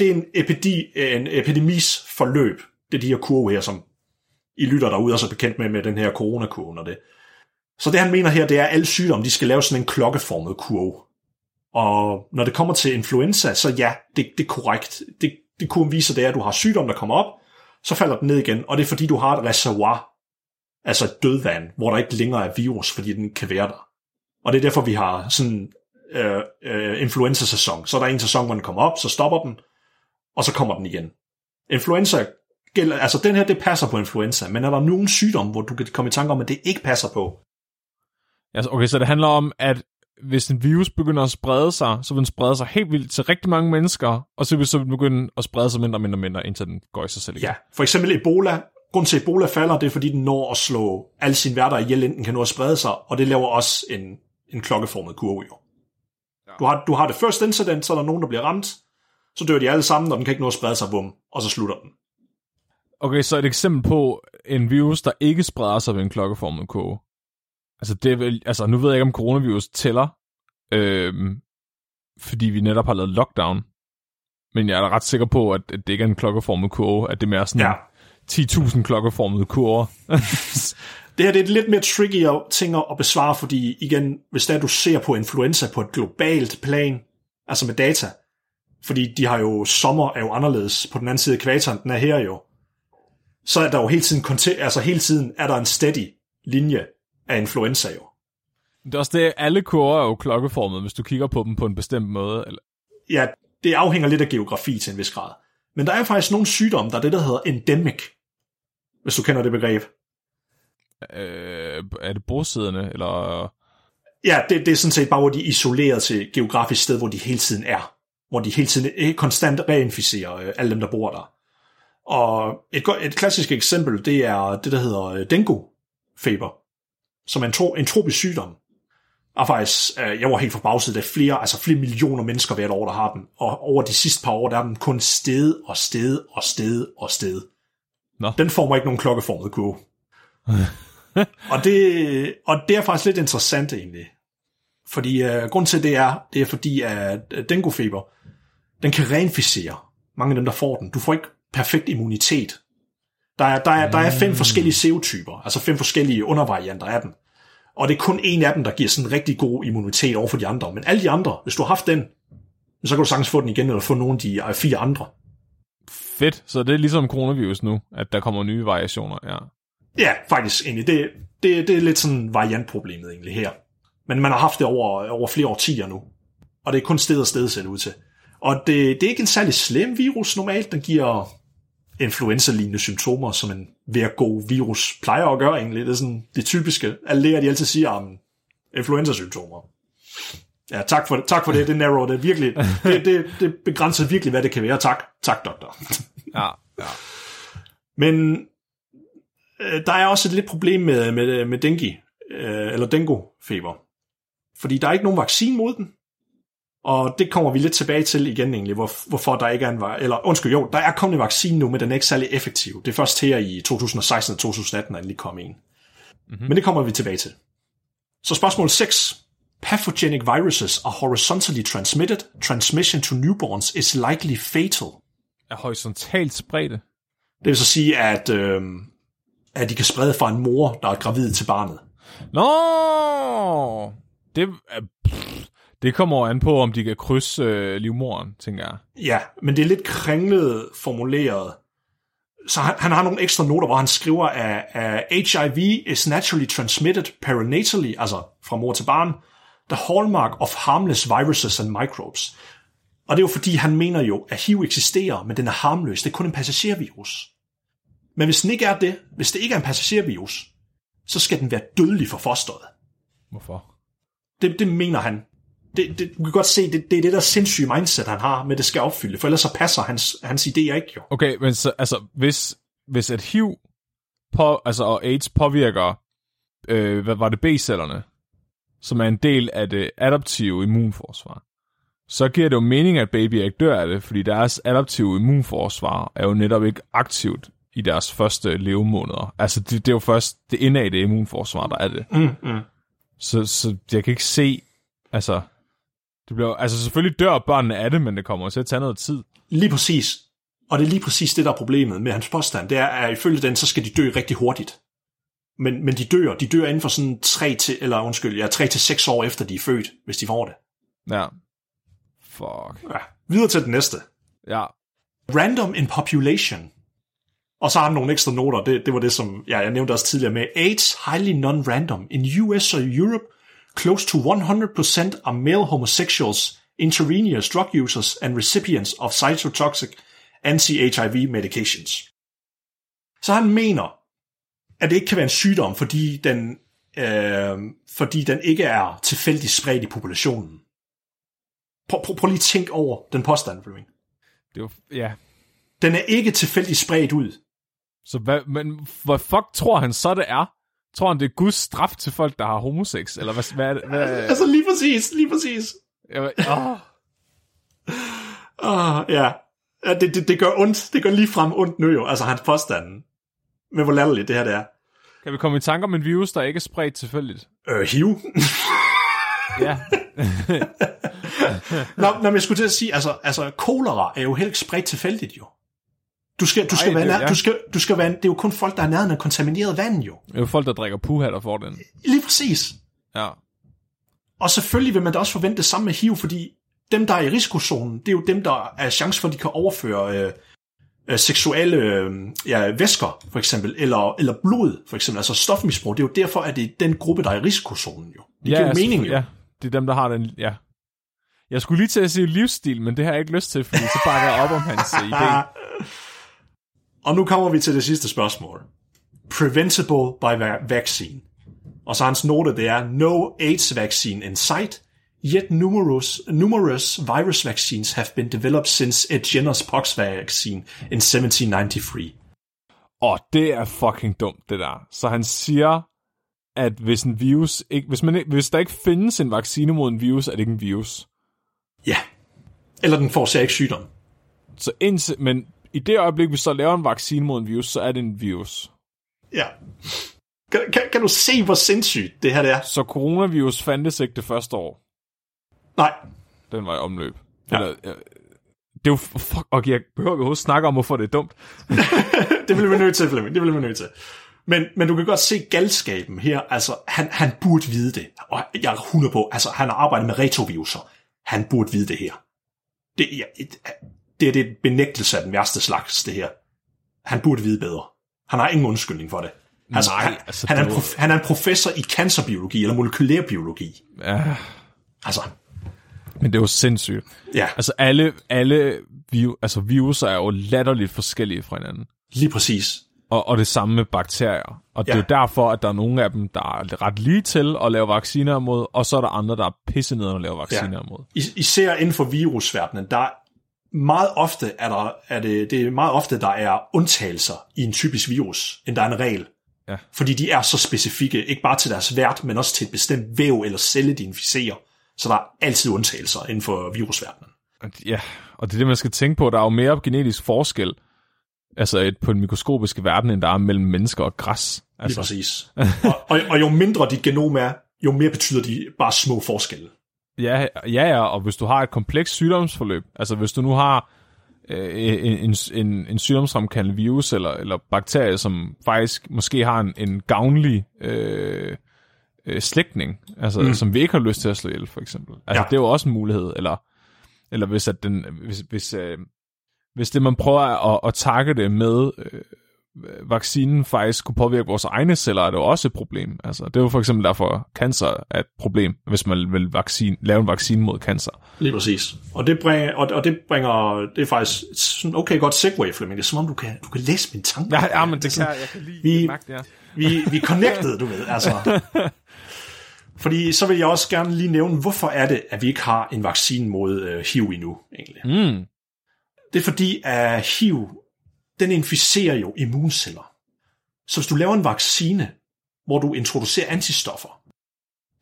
en epidemis forløb. Det er de her kurve her, som I lytter derude og så bekendt med den her coronakurven og det. Så det, han mener her, det er, at alle sygdomme, de skal lave sådan en klokkeformet kurve. Og når det kommer til influenza, så ja, det er korrekt. Det kurven viser, det er, at du har sygdom, der kommer op, så falder den ned igen, og det er fordi, du har et reservoir, altså et dødvand, hvor der ikke længere er virus, fordi den kan være der. Og det er derfor, vi har sådan influenza-sæson. Så er der en sæson, hvor den kommer op, så stopper den, og så kommer den igen. Influenza gælder, altså den her, det passer på influenza, men er der nogen sygdom, hvor du kan komme i tanke om, at det ikke passer på? Altså, okay, så det handler om, at hvis en virus begynder at sprede sig, så vil den sprede sig helt vildt til rigtig mange mennesker, og så vil den begynde at sprede sig mindre og mindre, indtil den går i sig selv igen. Ja, for eksempel Ebola. Grunden til, at Ebola falder, det er, fordi den når at slå alle sine værter ihjel, inden den kan nå at sprede sig, og det laver også en klokkeformet kurve. Ja. Du har det første incident, så er der nogen, der bliver ramt, så dør de alle sammen, og den kan ikke nå at sprede sig, bum, og så slutter den. Okay, så et eksempel på en virus, der ikke spreder sig ved en klokkeformet kurve. Altså, det er vel, altså nu ved jeg ikke, om coronavirus tæller, fordi vi netop har lavet lockdown. Men jeg er ret sikker på, at det ikke er en klokkeformet kurve, at det er mere sådan... Ja. 10.000 klokkeformede kurver. Det her det er lidt mere tricky ting at besvare, fordi igen, hvis der du ser på influenza på et globalt plan, altså med data, fordi de har jo sommer er jo anderledes på den anden side af ekvatoren, den er her jo, så er der jo hele tiden, altså hele tiden er der en steady linje af influenza jo. Det er også det, alle kurver er jo klokkeformede, hvis du kigger på dem på en bestemt måde. Eller? Ja, det afhænger lidt af geografi til en vis grad. Men der er faktisk nogle sygdomme, der er det, der hedder endemic, hvis du kender det begreb. Er det bosiddende, eller? Ja, det er sådan set bare, hvor de er isoleret til et geografisk sted, hvor de hele tiden er. Hvor de hele tiden konstant reinficerer alle dem, der bor der. Og et klassisk eksempel, det er det, der hedder dengue-feber, som er en tropisk sygdom. Og faktisk, jeg var helt forbavset, at flere millioner mennesker hvert år, der har den. Og over de sidste par år, der er den kun steget. Nå. Den former ikke nogen klokkeformet kurve. og det er faktisk lidt interessant egentlig. Fordi grund til det er fordi, at denguefeber, den kan reinficere mange af dem, der får den. Du får ikke perfekt immunitet. Der er 5 forskellige serotyper, altså 5 forskellige undervarianter af den. Og det er kun en af dem, der giver sådan rigtig god immunitet over for de andre. Men alle de andre, hvis du har haft den, så kan du sagtens få den igen, eller få nogle af de 4 andre. Fedt. Så det er ligesom coronavirus nu, at der kommer nye variationer. Ja, ja faktisk egentlig. Det er lidt sådan variantproblemet egentlig her. Men man har haft det over flere årtier nu. Og det er kun sted ser det ud til. Og det er ikke en særlig slem virus normalt. Den giver influenza-lignende symptomer, som en ved at god virus plejer at gøre egentlig. Det er sådan det typiske. Alle læger, de altid siger om influenza-symptomer. Ja, tak for det. Det narrow, det er virkelig. Det begrænser virkelig, hvad det kan være. Tak, doktor. Ja. Men der er også et lidt problem med dengue, eller dengue-feber. Fordi der er ikke nogen vaccine mod den. Og det kommer vi lidt tilbage til igen egentlig, hvorfor der ikke er en vaccine, eller undskyld, jo, der er kommet en vaccine nu, men den er ikke særlig effektiv. Det er først her i 2016 og 2018, at den kom en. Mm-hmm. Men det kommer vi tilbage til. Så spørgsmål 6. Pathogenic viruses are horizontally transmitted. Transmission to newborns is likely fatal. Er horizontalt spredte? Det vil så sige, at de kan sprede fra en mor, der er gravid til barnet. Nå! Det kommer an på, om de kan krydse livmoren, tænker jeg. Ja, men det er lidt kringlet formuleret. Så han har nogle ekstra noter, hvor han skriver, at HIV is naturally transmitted perinatally, altså fra mor til barn, the hallmark of harmless viruses and microbes. Og det er jo fordi, han mener jo, at HIV eksisterer, men den er harmløs. Det er kun en passagervirus. Men hvis den ikke er det, hvis det ikke er en passagervirus, så skal den være dødelig for fosteret. Hvorfor? Det mener han. Du kan godt se, det er det der sindssyge mindset, han har, men det skal opfylde, for ellers så passer hans idéer ikke jo. Okay, men så, altså, hvis et HIV og AIDS påvirker, hvad var det, B-cellerne, som er en del af det adaptive immunforsvar, så giver det jo mening, at babyer ikke dør af det, fordi deres adaptive immunforsvar er jo netop ikke aktivt i deres første levemåneder. Altså, det er jo først det indadte immunforsvar, der er det. Mm. Så jeg kan ikke se, altså... Det bliver, altså selvfølgelig dør børnene af det, men det kommer til at tage noget tid. Lige præcis. Og det er lige præcis det, der er problemet med hans påstand. Det er, at ifølge den, så skal de dø rigtig hurtigt. Men de dør inden for sådan 3-6 år efter, de er født, hvis de får det. Ja. Fuck. Ja. Videre til det næste. Ja. Random in population. Og så har han nogle ekstra noter. Det var det, som jeg nævnte også tidligere med. AIDS highly non-random. In US og Europe, close to 100% are male homosexuals, intravenous drug users and recipients of cytotoxic anti-HIV medications. Så han mener, at det ikke kan være en sygdom, fordi den ikke er tilfældigt spredt i populationen. Prøv lige at tænke over den påstand, Fleming. Det var, ja. Den er ikke tilfældigt spredt ud. Så hvad fuck tror han så, det er? Tror han, det er Guds straf til folk, der har homosex? Eller hvad er det? Hvad? Altså lige præcis. Ja. Det gør ondt. Det gør ligefrem ondt nu jo. Altså hans påstanden. Men hvor latterligt det her det er. Kan vi komme i tanke om en virus, der ikke er spredt tilfældigt? HIV? Ja. Nå, men jeg skulle til at sige, altså kolera er jo helt spredt tilfældigt jo. Du skal være nær, ja. Du skal være, det er jo kun folk, der er nærheden af kontamineret vand jo. Det er jo folk, der drikker puha, der får den. Lige præcis. Ja. Og selvfølgelig vil man da også forvente det samme med HIV, fordi dem, der er i risikozonen, det er jo dem, der er chance for, at de kan overføre seksuelle væsker, for eksempel, eller blod, for eksempel, altså stofmisbrug. Det er jo derfor, at det er den gruppe, der er i risikozonen jo. Det giver jo mening jo. Ja, det er dem, der har den, ja. Jeg skulle lige til at sige livsstil, men det har jeg ikke lyst til, fordi så bakker jeg op om hans idé. Og nu kommer vi til det sidste spørgsmål. Preventable by vaccine. Og så hans note, det er, no AIDS vaccine in sight, yet numerous virus vaccines have been developed since Ed Jenner's pox vaccine in 1793. Og det er fucking dumt, det der. Så han siger, at hvis en virus ikke, hvis der ikke findes en vaccine mod en virus, er det ikke en virus. Ja. Eller den får ikke sygdom. Så men i det øjeblik, vi så laver en vaccine mod en virus, så er det en virus. Ja. Kan du se, hvor sindssygt det her det er? Så coronavirus fandtes ikke det første år? Nej. Den var i omløb. Ja. Eller, det er jo... Fuck, okay, jeg behøver ikke at snakke om, hvorfor det er dumt. Det bliver vi nødt til, Flemming. Det bliver vi nødt til. Men du kan godt se galskaben her. Altså, han burde vide det. Og jeg er 100 på, altså, han har arbejdet med retroviruser. Han burde vide det her. Det er et benægtelse af den værste slags, det her. Han burde vide bedre. Han har ingen undskyldning for det. Altså, han er en professor i cancerbiologi eller molekylærbiologi. Ja. Altså. Men det er jo sindssygt. Ja. Altså, alle viruser er jo latterligt forskellige fra hinanden. Lige præcis. Og det samme med bakterier. Og det er jo derfor, at der er nogle af dem, der er ret lige til at lave vacciner imod, og så er der andre, der er pisse ned og lave vacciner imod. Især inden for virusverdenen, der meget ofte er det meget ofte, der er undtagelser i en typisk virus, end der er en regel. Ja. Fordi de er så specifikke, ikke bare til deres vært, men også til et bestemt væv eller celle, de inficerer. så var altid undtagelser inden for virusverdenen. Ja, og det er det, man skal tænke på. Der er jo mere genetisk forskel altså på den mikroskopiske verden, end der er mellem mennesker og græs. Altså. Lige præcis. Og jo mindre dit genom er, jo mere betyder de bare små forskelle. Ja, og hvis du har et komplekst sygdomsforløb, altså hvis du nu har en sygdomsfremkaldende virus eller bakterie, som faktisk måske har en gavnlig slægtning, altså, som vi ikke har lyst til at slå ihjel, for eksempel. Altså, ja. Det er jo også en mulighed, eller hvis, at den, hvis det, man prøver at takke det med vaccinen, faktisk kunne påvirke vores egne celler, er det jo også et problem. Altså, det er jo for eksempel derfor, cancer er et problem, hvis man vil lave en vaccine mod cancer. Lige præcis. Og det er faktisk sådan okay godt segue, Flemming. Det er som om, du kan læse mine tanker. Ja, men det kan jeg. Jeg kan lide det magt, ja. Vi connected, du ved, altså. Fordi så vil jeg også gerne lige nævne, hvorfor er det, at vi ikke har en vaccine mod HIV endnu, egentlig. Mm. Det er fordi, at HIV, den inficerer jo immunceller. Så hvis du laver en vaccine, hvor du introducerer antistoffer,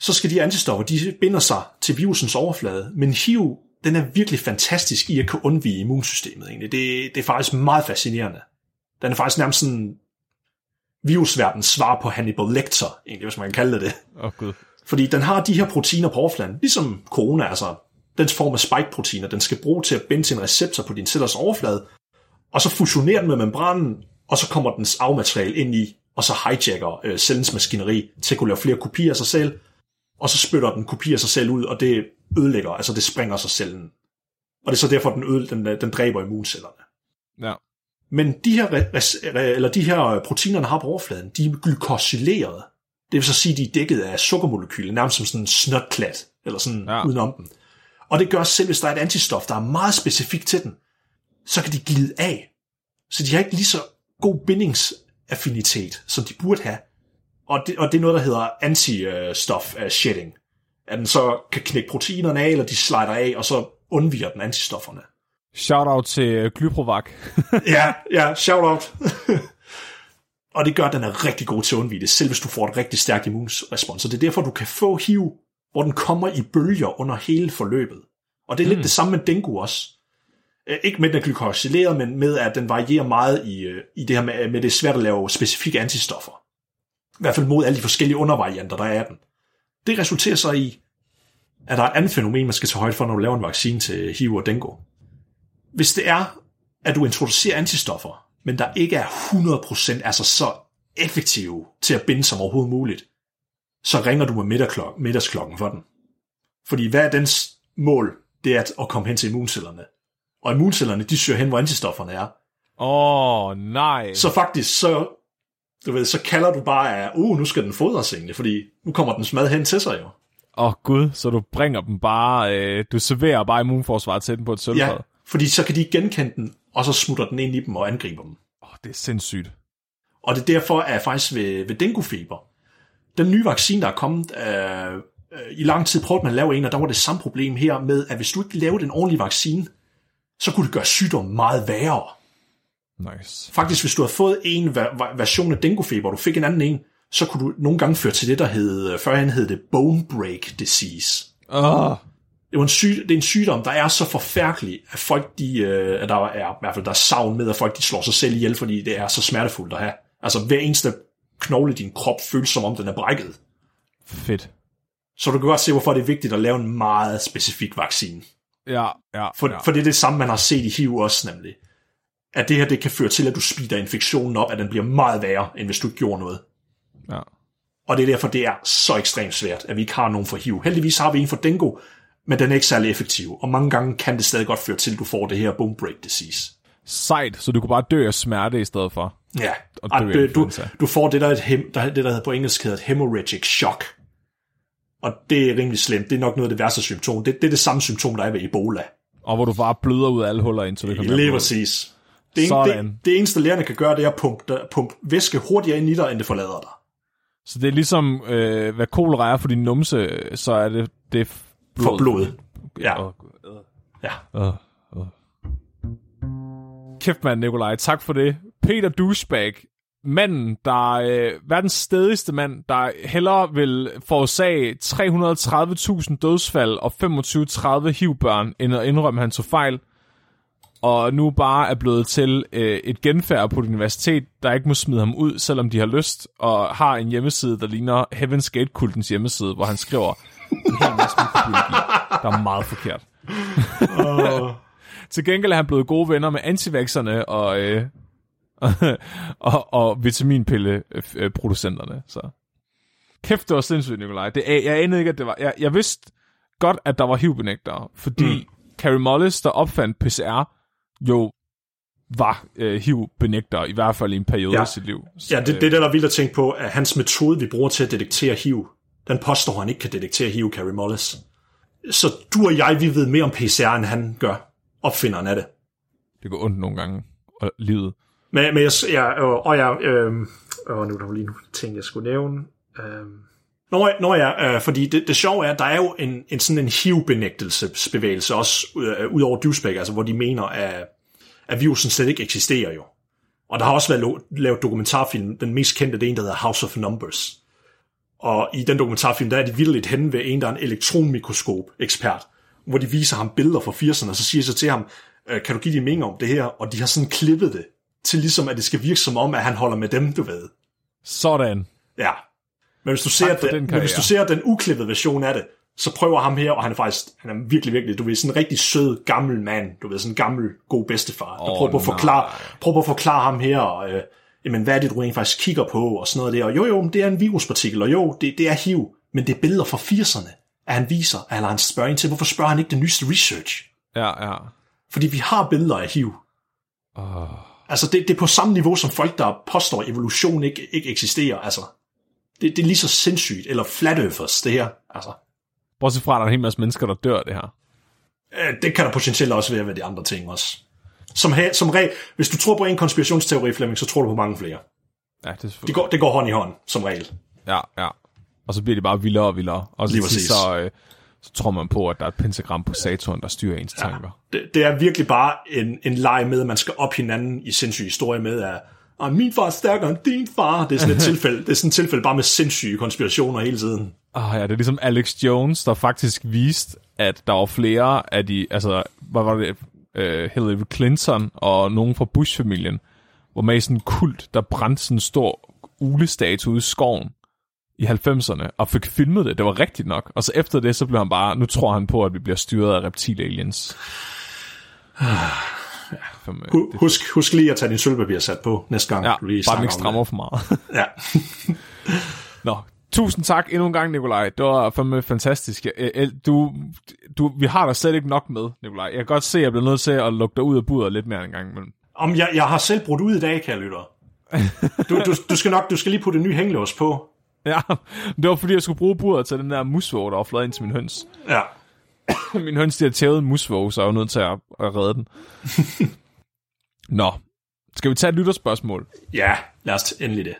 så skal de antistoffer, de binder sig til virusens overflade, men HIV, den er virkelig fantastisk i at kunne undvige immunsystemet, egentlig. Det er faktisk meget fascinerende. Den er faktisk nærmest sådan virusverdens svar på Hannibal Lecter, egentlig, hvis man kan kalde det. Oh, God. Fordi den har de her proteiner på overfladen, ligesom corona, altså dens form af spike-proteiner, den skal bruge til at binde til en receptor på din cellers overflade, og så fusionerer den med membranen, og så kommer dens arvemateriale ind i, og så hijacker cellens maskineri til at kunne lave flere kopier af sig selv, og så spytter den kopier af sig selv ud, og det ødelægger, altså det springer sig cellen. Og det er så derfor, den dræber immuncellerne. Ja. Men de her proteiner, der har på overfladen, de er glykosylerede. Det vil så sige, de er dækket af sukkermolekyler, nærmest som sådan en snotklat, eller sådan udenom dem. Og det gør selv, hvis der er et antistof, der er meget specifikt til den, så kan de glide af. Så de har ikke lige så god bindingsafinitet, som de burde have. Og det er noget, der hedder antistof shedding. At den så kan knække proteinerne af, eller de slider af, og så undviger den antistofferne. Shoutout til Glyprovac. ja, shoutout. Og det gør, at den er rigtig god til at undvige det, selv hvis du får et rigtig stærkt immunrespons. Så det er derfor, du kan få HIV, hvor den kommer i bølger under hele forløbet. Og det er lidt det samme med dengue også. Ikke med, at den er glykosyleret, men med, at den varierer meget i det her med, det er svært at lave specifikke antistoffer. I hvert fald mod alle de forskellige undervarianter, der er af den. Det resulterer så i, at der er et andet fænomen, man skal tage højde for, når du laver en vaccine til HIV og dengue. Hvis det er, at du introducerer antistoffer, men der ikke er 100% altså så effektive til at binde som overhovedet muligt, så ringer du med middagsklokken for den. Fordi hvad er dens mål? Det er at komme hen til immuncellerne. Og immuncellerne, de søger hen, hvor antistofferne er. Nej. Så faktisk, så kalder du bare af, nu skal den fodres egentlig, fordi nu kommer den smad hen til sig jo. Gud, så du bringer dem bare, du serverer bare immunforsvaret til den på et sølvfad. Ja, fordi så kan de genkende den, og så smutter den ind i dem og angriber dem. Det er sindssygt. Og det er derfor, at faktisk ved denguefeber, den nye vaccine, der er kommet, i lang tid prøvede man at lave en, og der var det samme problem her med, at hvis du ikke lavede en ordentlig vaccine, så kunne det gøre sygdommen meget værre. Nice. Faktisk, hvis du havde fået en version af denguefeber, og du fik en anden en, så kunne du nogle gange føre til det, der hed, førhen hed det bone break disease. Det er en sygdom, der er så forfærdelig, at folk at der er i hvert fald der er savn med, at folk de slår sig selv ihjel, fordi det er så smertefuldt at have. Altså hver eneste knogle i din krop føles, som om den er brækket. Fedt. Så du kan godt se, hvorfor det er vigtigt at lave en meget specifik vaccine. Ja. For det er det samme, man har set i HIV også nemlig. At det her, det kan føre til, at du speeder infektionen op, at den bliver meget værre, end hvis du ikke gjorde noget. Ja. Og det er derfor, det er så ekstremt svært, at vi ikke har nogen for HIV. Heldigvis har vi en for dengue, men den er ikke særlig effektiv, og mange gange kan det stadig godt føre til, at du får det her bone break disease. Sejt, så du kunne bare dø af smerte i stedet for. Ja, du får det, der hedder på engelsk hedder et hemorrhagic shock. Og det er rimelig slemt. Det er nok noget af det værste symptom. Det er det samme symptom, der er ved Ebola. Og hvor du bare bløder ud af alle huller indtil det kommer. Lige præcis. Det eneste lærerne kan gøre, det er at pumpe væske hurtigere ind i dig, end det forlader dig. Så det er ligesom, hvad kolera er for din numse, så er det blod. For blod. Ja. Kæft mand, Nikolaj. Tak for det. Peter Duesberg manden, der verdens stedigste mand, der hellere vil forårsage 330.000 dødsfald og 25-30 HIV-børn, end at indrømme, han tog fejl, og nu bare er blevet til et genfærd på et universitet, der ikke må smide ham ud, selvom de har lyst, og har en hjemmeside, der ligner Heaven's Gate-kultens hjemmeside, hvor han skriver en hel masse mikrobiologi, der er meget forkert. Til gengæld er han blevet gode venner med antivaxerne og... og vitaminpilleproducenterne. Så kæft, det var sindssygt, Nikolaj. Jeg anede ikke, at det var... Jeg vidste godt, at der var HIV-benægtere, fordi Kary Mullis, der opfandt PCR, jo var HIV-benægtere, i hvert fald i en periode af sit liv. Så, ja, det der er vildt at tænke på, at hans metode, vi bruger til at detektere HIV, den påstår, han ikke kan detektere HIV, Kary Mullis. Så du og jeg, vi ved mere om PCR, end han gør, opfinderen af det. Det går ondt nogle gange, og livet... Men nu er der jo lige nogle ting, jeg skulle nævne. Fordi det sjove er, at der er jo en sådan en HIV-benægtelsesbevægelse også, ud over Duesberg, altså hvor de mener, at virusen slet ikke eksisterer jo. Og der har også været lavet dokumentarfilm, den mest kendte, det er en, der hedder House of Numbers. Og i den dokumentarfilm, der er de vildt henne ved en, der er en elektronmikroskop-ekspert, hvor de viser ham billeder fra 80'erne, og så siger så til ham, kan du give din mening om det her? Og de har sådan klippet det, til ligesom, at det skal virke som om, at han holder med dem, du ved. Sådan. Ja. Men hvis du ser, den uklippede version af det, så prøver ham her, og han er virkelig, virkelig, du ved, sådan en rigtig sød, gammel mand, du ved, sådan en gammel, god bedstefar, der prøver at forklare ham her, og, jamen, hvad er det, du egentlig faktisk kigger på, og sådan noget der, og jo, det er en viruspartikel, og jo, det er HIV, men det er billeder fra 80'erne, at han viser, eller han spørger ind til, hvorfor spørger han ikke den nyeste research? Ja. Fordi vi har billeder af HIV. Altså, det er på samme niveau som folk, der påstår, at evolution ikke eksisterer. Altså, det er lige så sindssygt. Eller flat earthers, det her. Altså. Bortset fra, at der er en hel masse mennesker, der dør det her. Det kan der potentielt også være ved de andre ting også. Som regel, hvis du tror på en konspirationsteori, Fleming, så tror du på mange flere. Ja, det går hånd i hånd, som regel. Ja. Og så bliver det bare vildere og vildere. Og så tror man på, at der er et pentagram på Saturn, der styrer ens tanker. Det er virkelig bare en leg med, at man skal op hinanden i sindssyge historie med, at min far er stærkere end din far. Det er sådan et tilfælde. Det er sådan et tilfælde bare med sindssyge konspirationer hele tiden. Det er ligesom Alex Jones, der faktisk viste, at der var flere af de, altså, hvad var det, Hillary Clinton og nogen fra Bush-familien, var med i sådan en kult, der brændte sådan en stor ulestatue i skoven i 90'erne, og fik filmet det. Det var rigtigt nok. Og så efter det, så blev han bare... Nu tror han på, at vi bliver styret af reptilaliens. Husk lige at tage din sølvpapir sat på næste gang. Ja, du lige bare ikke strammer for meget. Ja. Nå, tusind tak endnu en gang, Nikolaj. Det var fandme fantastisk. Vi har der slet ikke nok med, Nikolaj. Jeg kan godt se, at jeg bliver nødt til at lukke dig ud af buret lidt mere en gang. Men... Jeg har selv brudt ud i dag, kære lytter. Du skal lige putte en ny hængelås på. Ja, det var fordi, jeg skulle bruge buret til den der musvåg, der var fløjet ind til min høns. Ja. Min høns, de har tævet en musvåg, så jeg var nødt til at redde den. Nå, skal vi tage et lytterspørgsmål? Ja, lad os endelig det.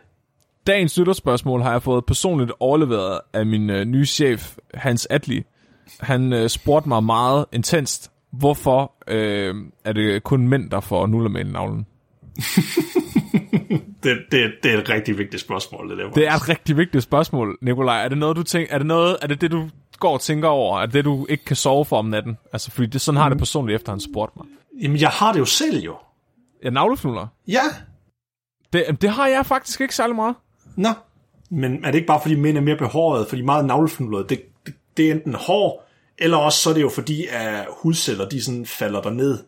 Dagens lytterspørgsmål har jeg fået personligt overleveret af min nye chef, Hans Adli. Han spurgte mig meget intenst, hvorfor er det kun mænd, der får nuller med i navlen? Det er et rigtig vigtigt spørgsmål, det er et rigtig vigtigt spørgsmål, Nikolaj. Er det noget, du tænker, er det du går og tænker over? Er det det, du ikke kan sove for om natten? Altså, fordi det sådan har det personligt, efter han spurgte mig. Jamen, jeg har det jo selv, jo. Jeg navlefnuller? Ja. Det har jeg faktisk ikke særlig meget. Nå. Men er det ikke bare, fordi mænd er mere behåret? Fordi meget navlefnuller, det er enten hår, eller også så er det jo fordi, at hudceller, de sådan falder derned.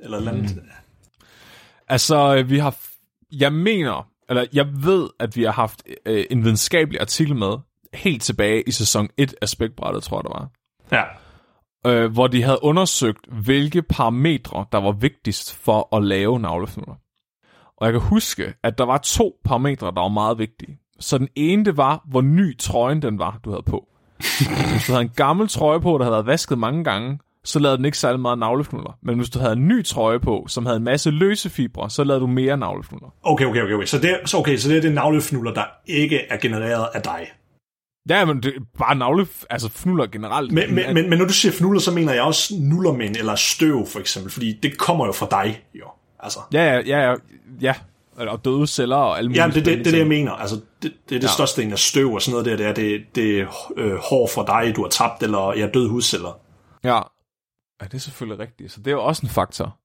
Eller andet. Altså, jeg ved, at vi har haft en videnskabelig artikel med, helt tilbage i sæson 1 af Spækbrættet, tror jeg, det var. Ja. Hvor de havde undersøgt, hvilke parametre, der var vigtigst for at lave navlefnuller. Og jeg kan huske, at der var 2 parametre, der var meget vigtige. Så den ene, det var, hvor ny trøjen den var, du havde på. Hvis du havde en gammel trøje på, der havde været vasket mange gange, så lavede den ikke særlig meget navlefnuller. Men hvis du havde en ny trøje på, som havde en masse løse fibre, så lavede du mere navlefnuller. Okay. Så det er det navlefnuller, der ikke er genereret af dig. Ja, men det er bare fnuller generelt. Men når du siger fnuller, så mener jeg også nullermænd eller støv, for eksempel. Fordi det kommer jo fra dig, jo. Altså. Ja. og døde celler og alle mulige. Jamen, det er det, jeg mener. Altså, det er det største en af støv og sådan noget der. Det er hår fra dig, du har tabt, eller døde hudceller. Ja. Ja, det er selvfølgelig rigtigt. Så det er jo også en faktor.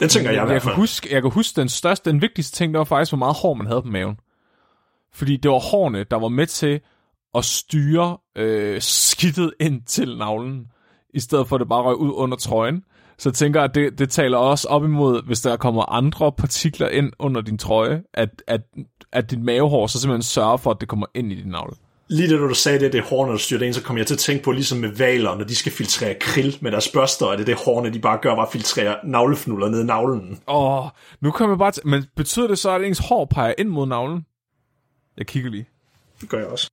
Det tænker jeg i hvert fald. Jeg kan huske den vigtigste ting, det var faktisk, hvor meget hår man havde på maven. Fordi det var hårene, der var med til at styre skidtet ind til navlen, i stedet for at det bare røg ud under trøjen. Så jeg tænker, at det taler også op imod, hvis der kommer andre partikler ind under din trøje, at dit mavehår så simpelthen sørger for, at det kommer ind i din navle. Lige da du sagde det er hårene, der styrer det ind, så kom jeg til at tænke på, ligesom med hvaler, når de skal filtrere krill med deres børster, og det hårene, de bare gør, var at filtrere navlefnuller ned i navlen. Nu kommer jeg bare til... Men betyder det så, at ens hår peger ind mod navlen? Jeg kigger lige. Det gør jeg også.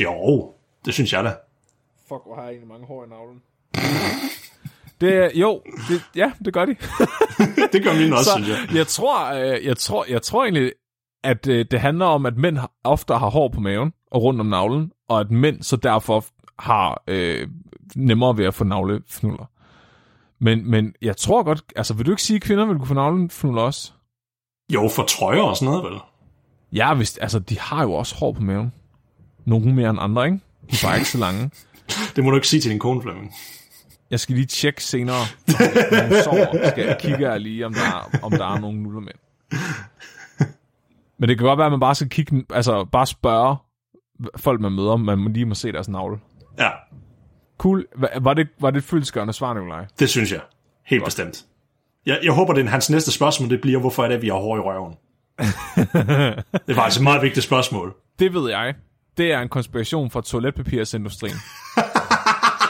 Jo, det synes jeg da. Fuck, hvor har jeg egentlig mange hår i navlen. Det gør de. Det gør mine også, så, synes jeg. Jeg tror egentlig, at det handler om, at mænd ofte har hår på maven og rundt om navlen, og at mænd så derfor har nemmere ved at få navlefnuller. Men jeg tror godt... Altså, vil du ikke sige, at kvinder vil kunne få navlefnuller også? Jo, for trøjer og sådan noget, vel? Ja, hvis, altså, de har jo også hår på maven. Nogle mere end andre, ikke? De er bare ikke så lange. Det må du ikke sige til din kone, Flemming. Jeg skal lige tjekke senere, når sover. Kigger jeg lige, om der er nogle nullermænd. Men det kan godt være, at man bare skal kigge, altså bare spørge folk, man møder, man lige må se deres navle. Ja. Cool. Var det et fyldestgørende svar, Nikolaj? Det synes jeg. Helt godt. Bestemt. Jeg håber, det er hans næste spørgsmål, det bliver, hvorfor er det, vi har hår i røven? Det var altså et meget vigtigt spørgsmål. Det ved jeg. Det er en konspiration fra toiletpapirsindustrien.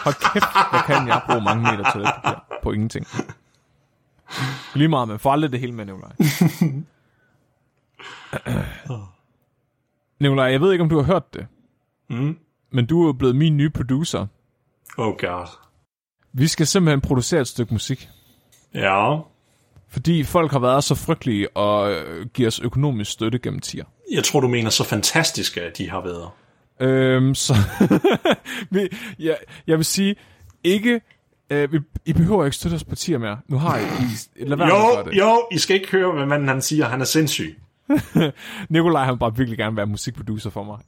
Hold kæft, hvor kan jeg bruge mange meter toiletpapir på ingenting. Lige meget, men for aldrig det hele med, Nikolaj. Nikolaj, jeg ved ikke, om du har hørt det, men du er blevet min nye producer. Oh god. Vi skal simpelthen producere et stykke musik. Ja. Fordi folk har været så frygtelige og giver os økonomisk støtte gennem tier. Jeg tror, du mener så fantastiske, at de har været. Så jeg vil sige, ikke... I behøver ikke støtte os på tier mere. Nu har I lad være med at gøre det. Jo, I skal ikke høre, hvad manden han siger. Han er sindssyg. Nikolaj, han bare virkelig gerne være musikproducer for mig.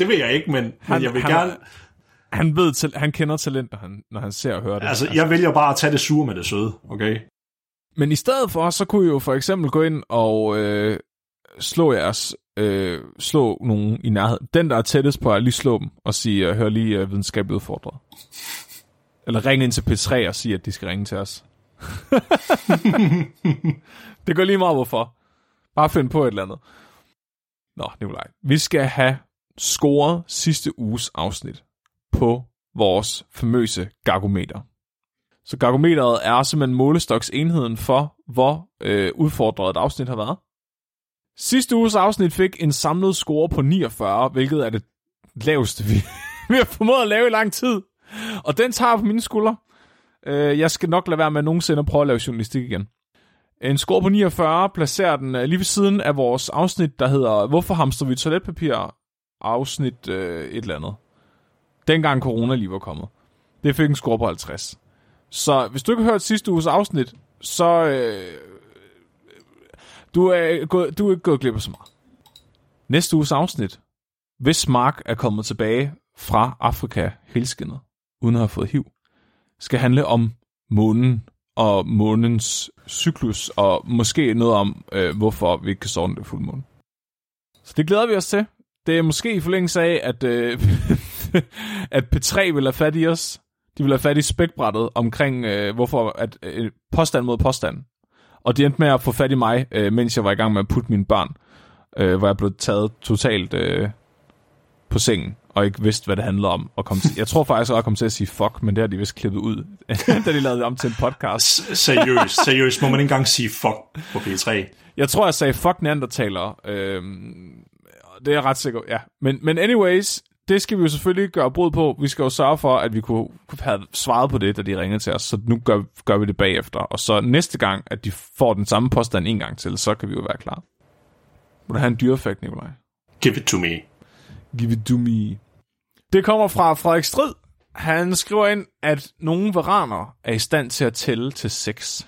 Det vil jeg ikke, men jeg vil gerne... Han ved til, han kender talenter, når han ser og hører det. Altså, jeg vælger bare at tage det sure med det søde, okay? Men i stedet for, så kunne I jo for eksempel gå ind og slå nogen i nærheden. Den, der er tættest på, er lige slå dem og sige, hør lige videnskabeligt udfordret. Eller ringe ind til P3 og sige, at de skal ringe til os. Det går lige meget, hvorfor. Bare find på et eller andet. Nå, Nikolaj. Vi skal have scoret sidste uges afsnit på vores famøse gargometer. Så gargometeret er simpelthen målestoksenheden for, hvor udfordret et afsnit har været. Sidste uges afsnit fik en samlet score på 49, hvilket er det laveste, vi har formået at lave i lang tid. Og den tager på mine skuldre. Jeg skal nok lade være med nogensinde at prøve at lave journalistik igen. En score på 49 placerer den lige ved siden af vores afsnit, der hedder Hvorfor hamstrer vi toiletpapir? Afsnit et eller andet. Dengang corona lige var kommet. Det fik en score på 50. Så hvis du ikke har hørt sidste uges afsnit, så du er ikke gået glip af så meget. Næste uges afsnit, hvis Mark er kommet tilbage fra Afrika helskindet, uden at have fået HIV, skal handle om månen og månens cyklus, og måske noget om, hvorfor vi ikke kan sove den fulde måne. Så det glæder vi os til. Det er måske i forlængelse af, at P3 vil have fat i os. De vil have fat i spækbrættet omkring, hvorfor at påstand mod påstand. Og de endte med at få fat i mig, mens jeg var i gang med at putte mine børn, hvor jeg blev taget totalt på sengen, og ikke vidste, hvad det handler om. Og jeg tror faktisk, at jeg kom til at sige fuck, men det har de vist klippet ud, da de lavede det om til en podcast. Seriøst, må man ikke engang sige fuck på P3? Jeg tror, jeg sagde fuck neandertalere. Det er jeg ret sikker på, ja. Men anyways, det skal vi jo selvfølgelig gøre brud på. Vi skal jo sørge for, at vi kunne have svaret på det, da de ringede til os, så nu gør vi det bagefter. Og så næste gang, at de får den samme påstand en gang til, så kan vi jo være klar. Må du have en dyrefakt, Nikolaj? Give it to me. Give it to me. Det kommer fra Frederik Strid. Han skriver ind, at nogle varaner er i stand til at tælle til 6.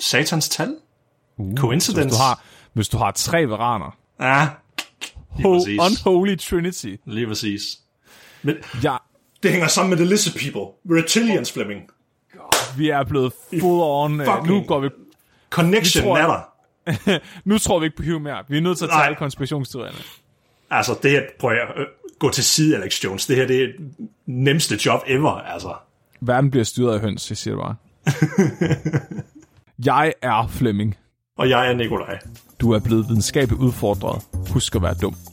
Satans tal? Coincidence? Hvis du har tre veraner. Ja. Unholy Trinity. Lige præcis. Men ja. Det hænger sammen med the lizard people. Reptilians, Fleming. God, vi er blevet full on. Nu går vi... Connection er der. Nu tror vi ikke på Hugh mere. Vi er nødt til at tage alle konspirationsteorierne. Altså, det her, prøv at gå til side, Alex Jones. Det her, det er nemmeste job ever, altså. Verden bliver styret af høns, jeg siger det bare. Jeg er Fleming. Og jeg er Nikolaj. Du er blevet videnskabeligt udfordret. Husk at være dum.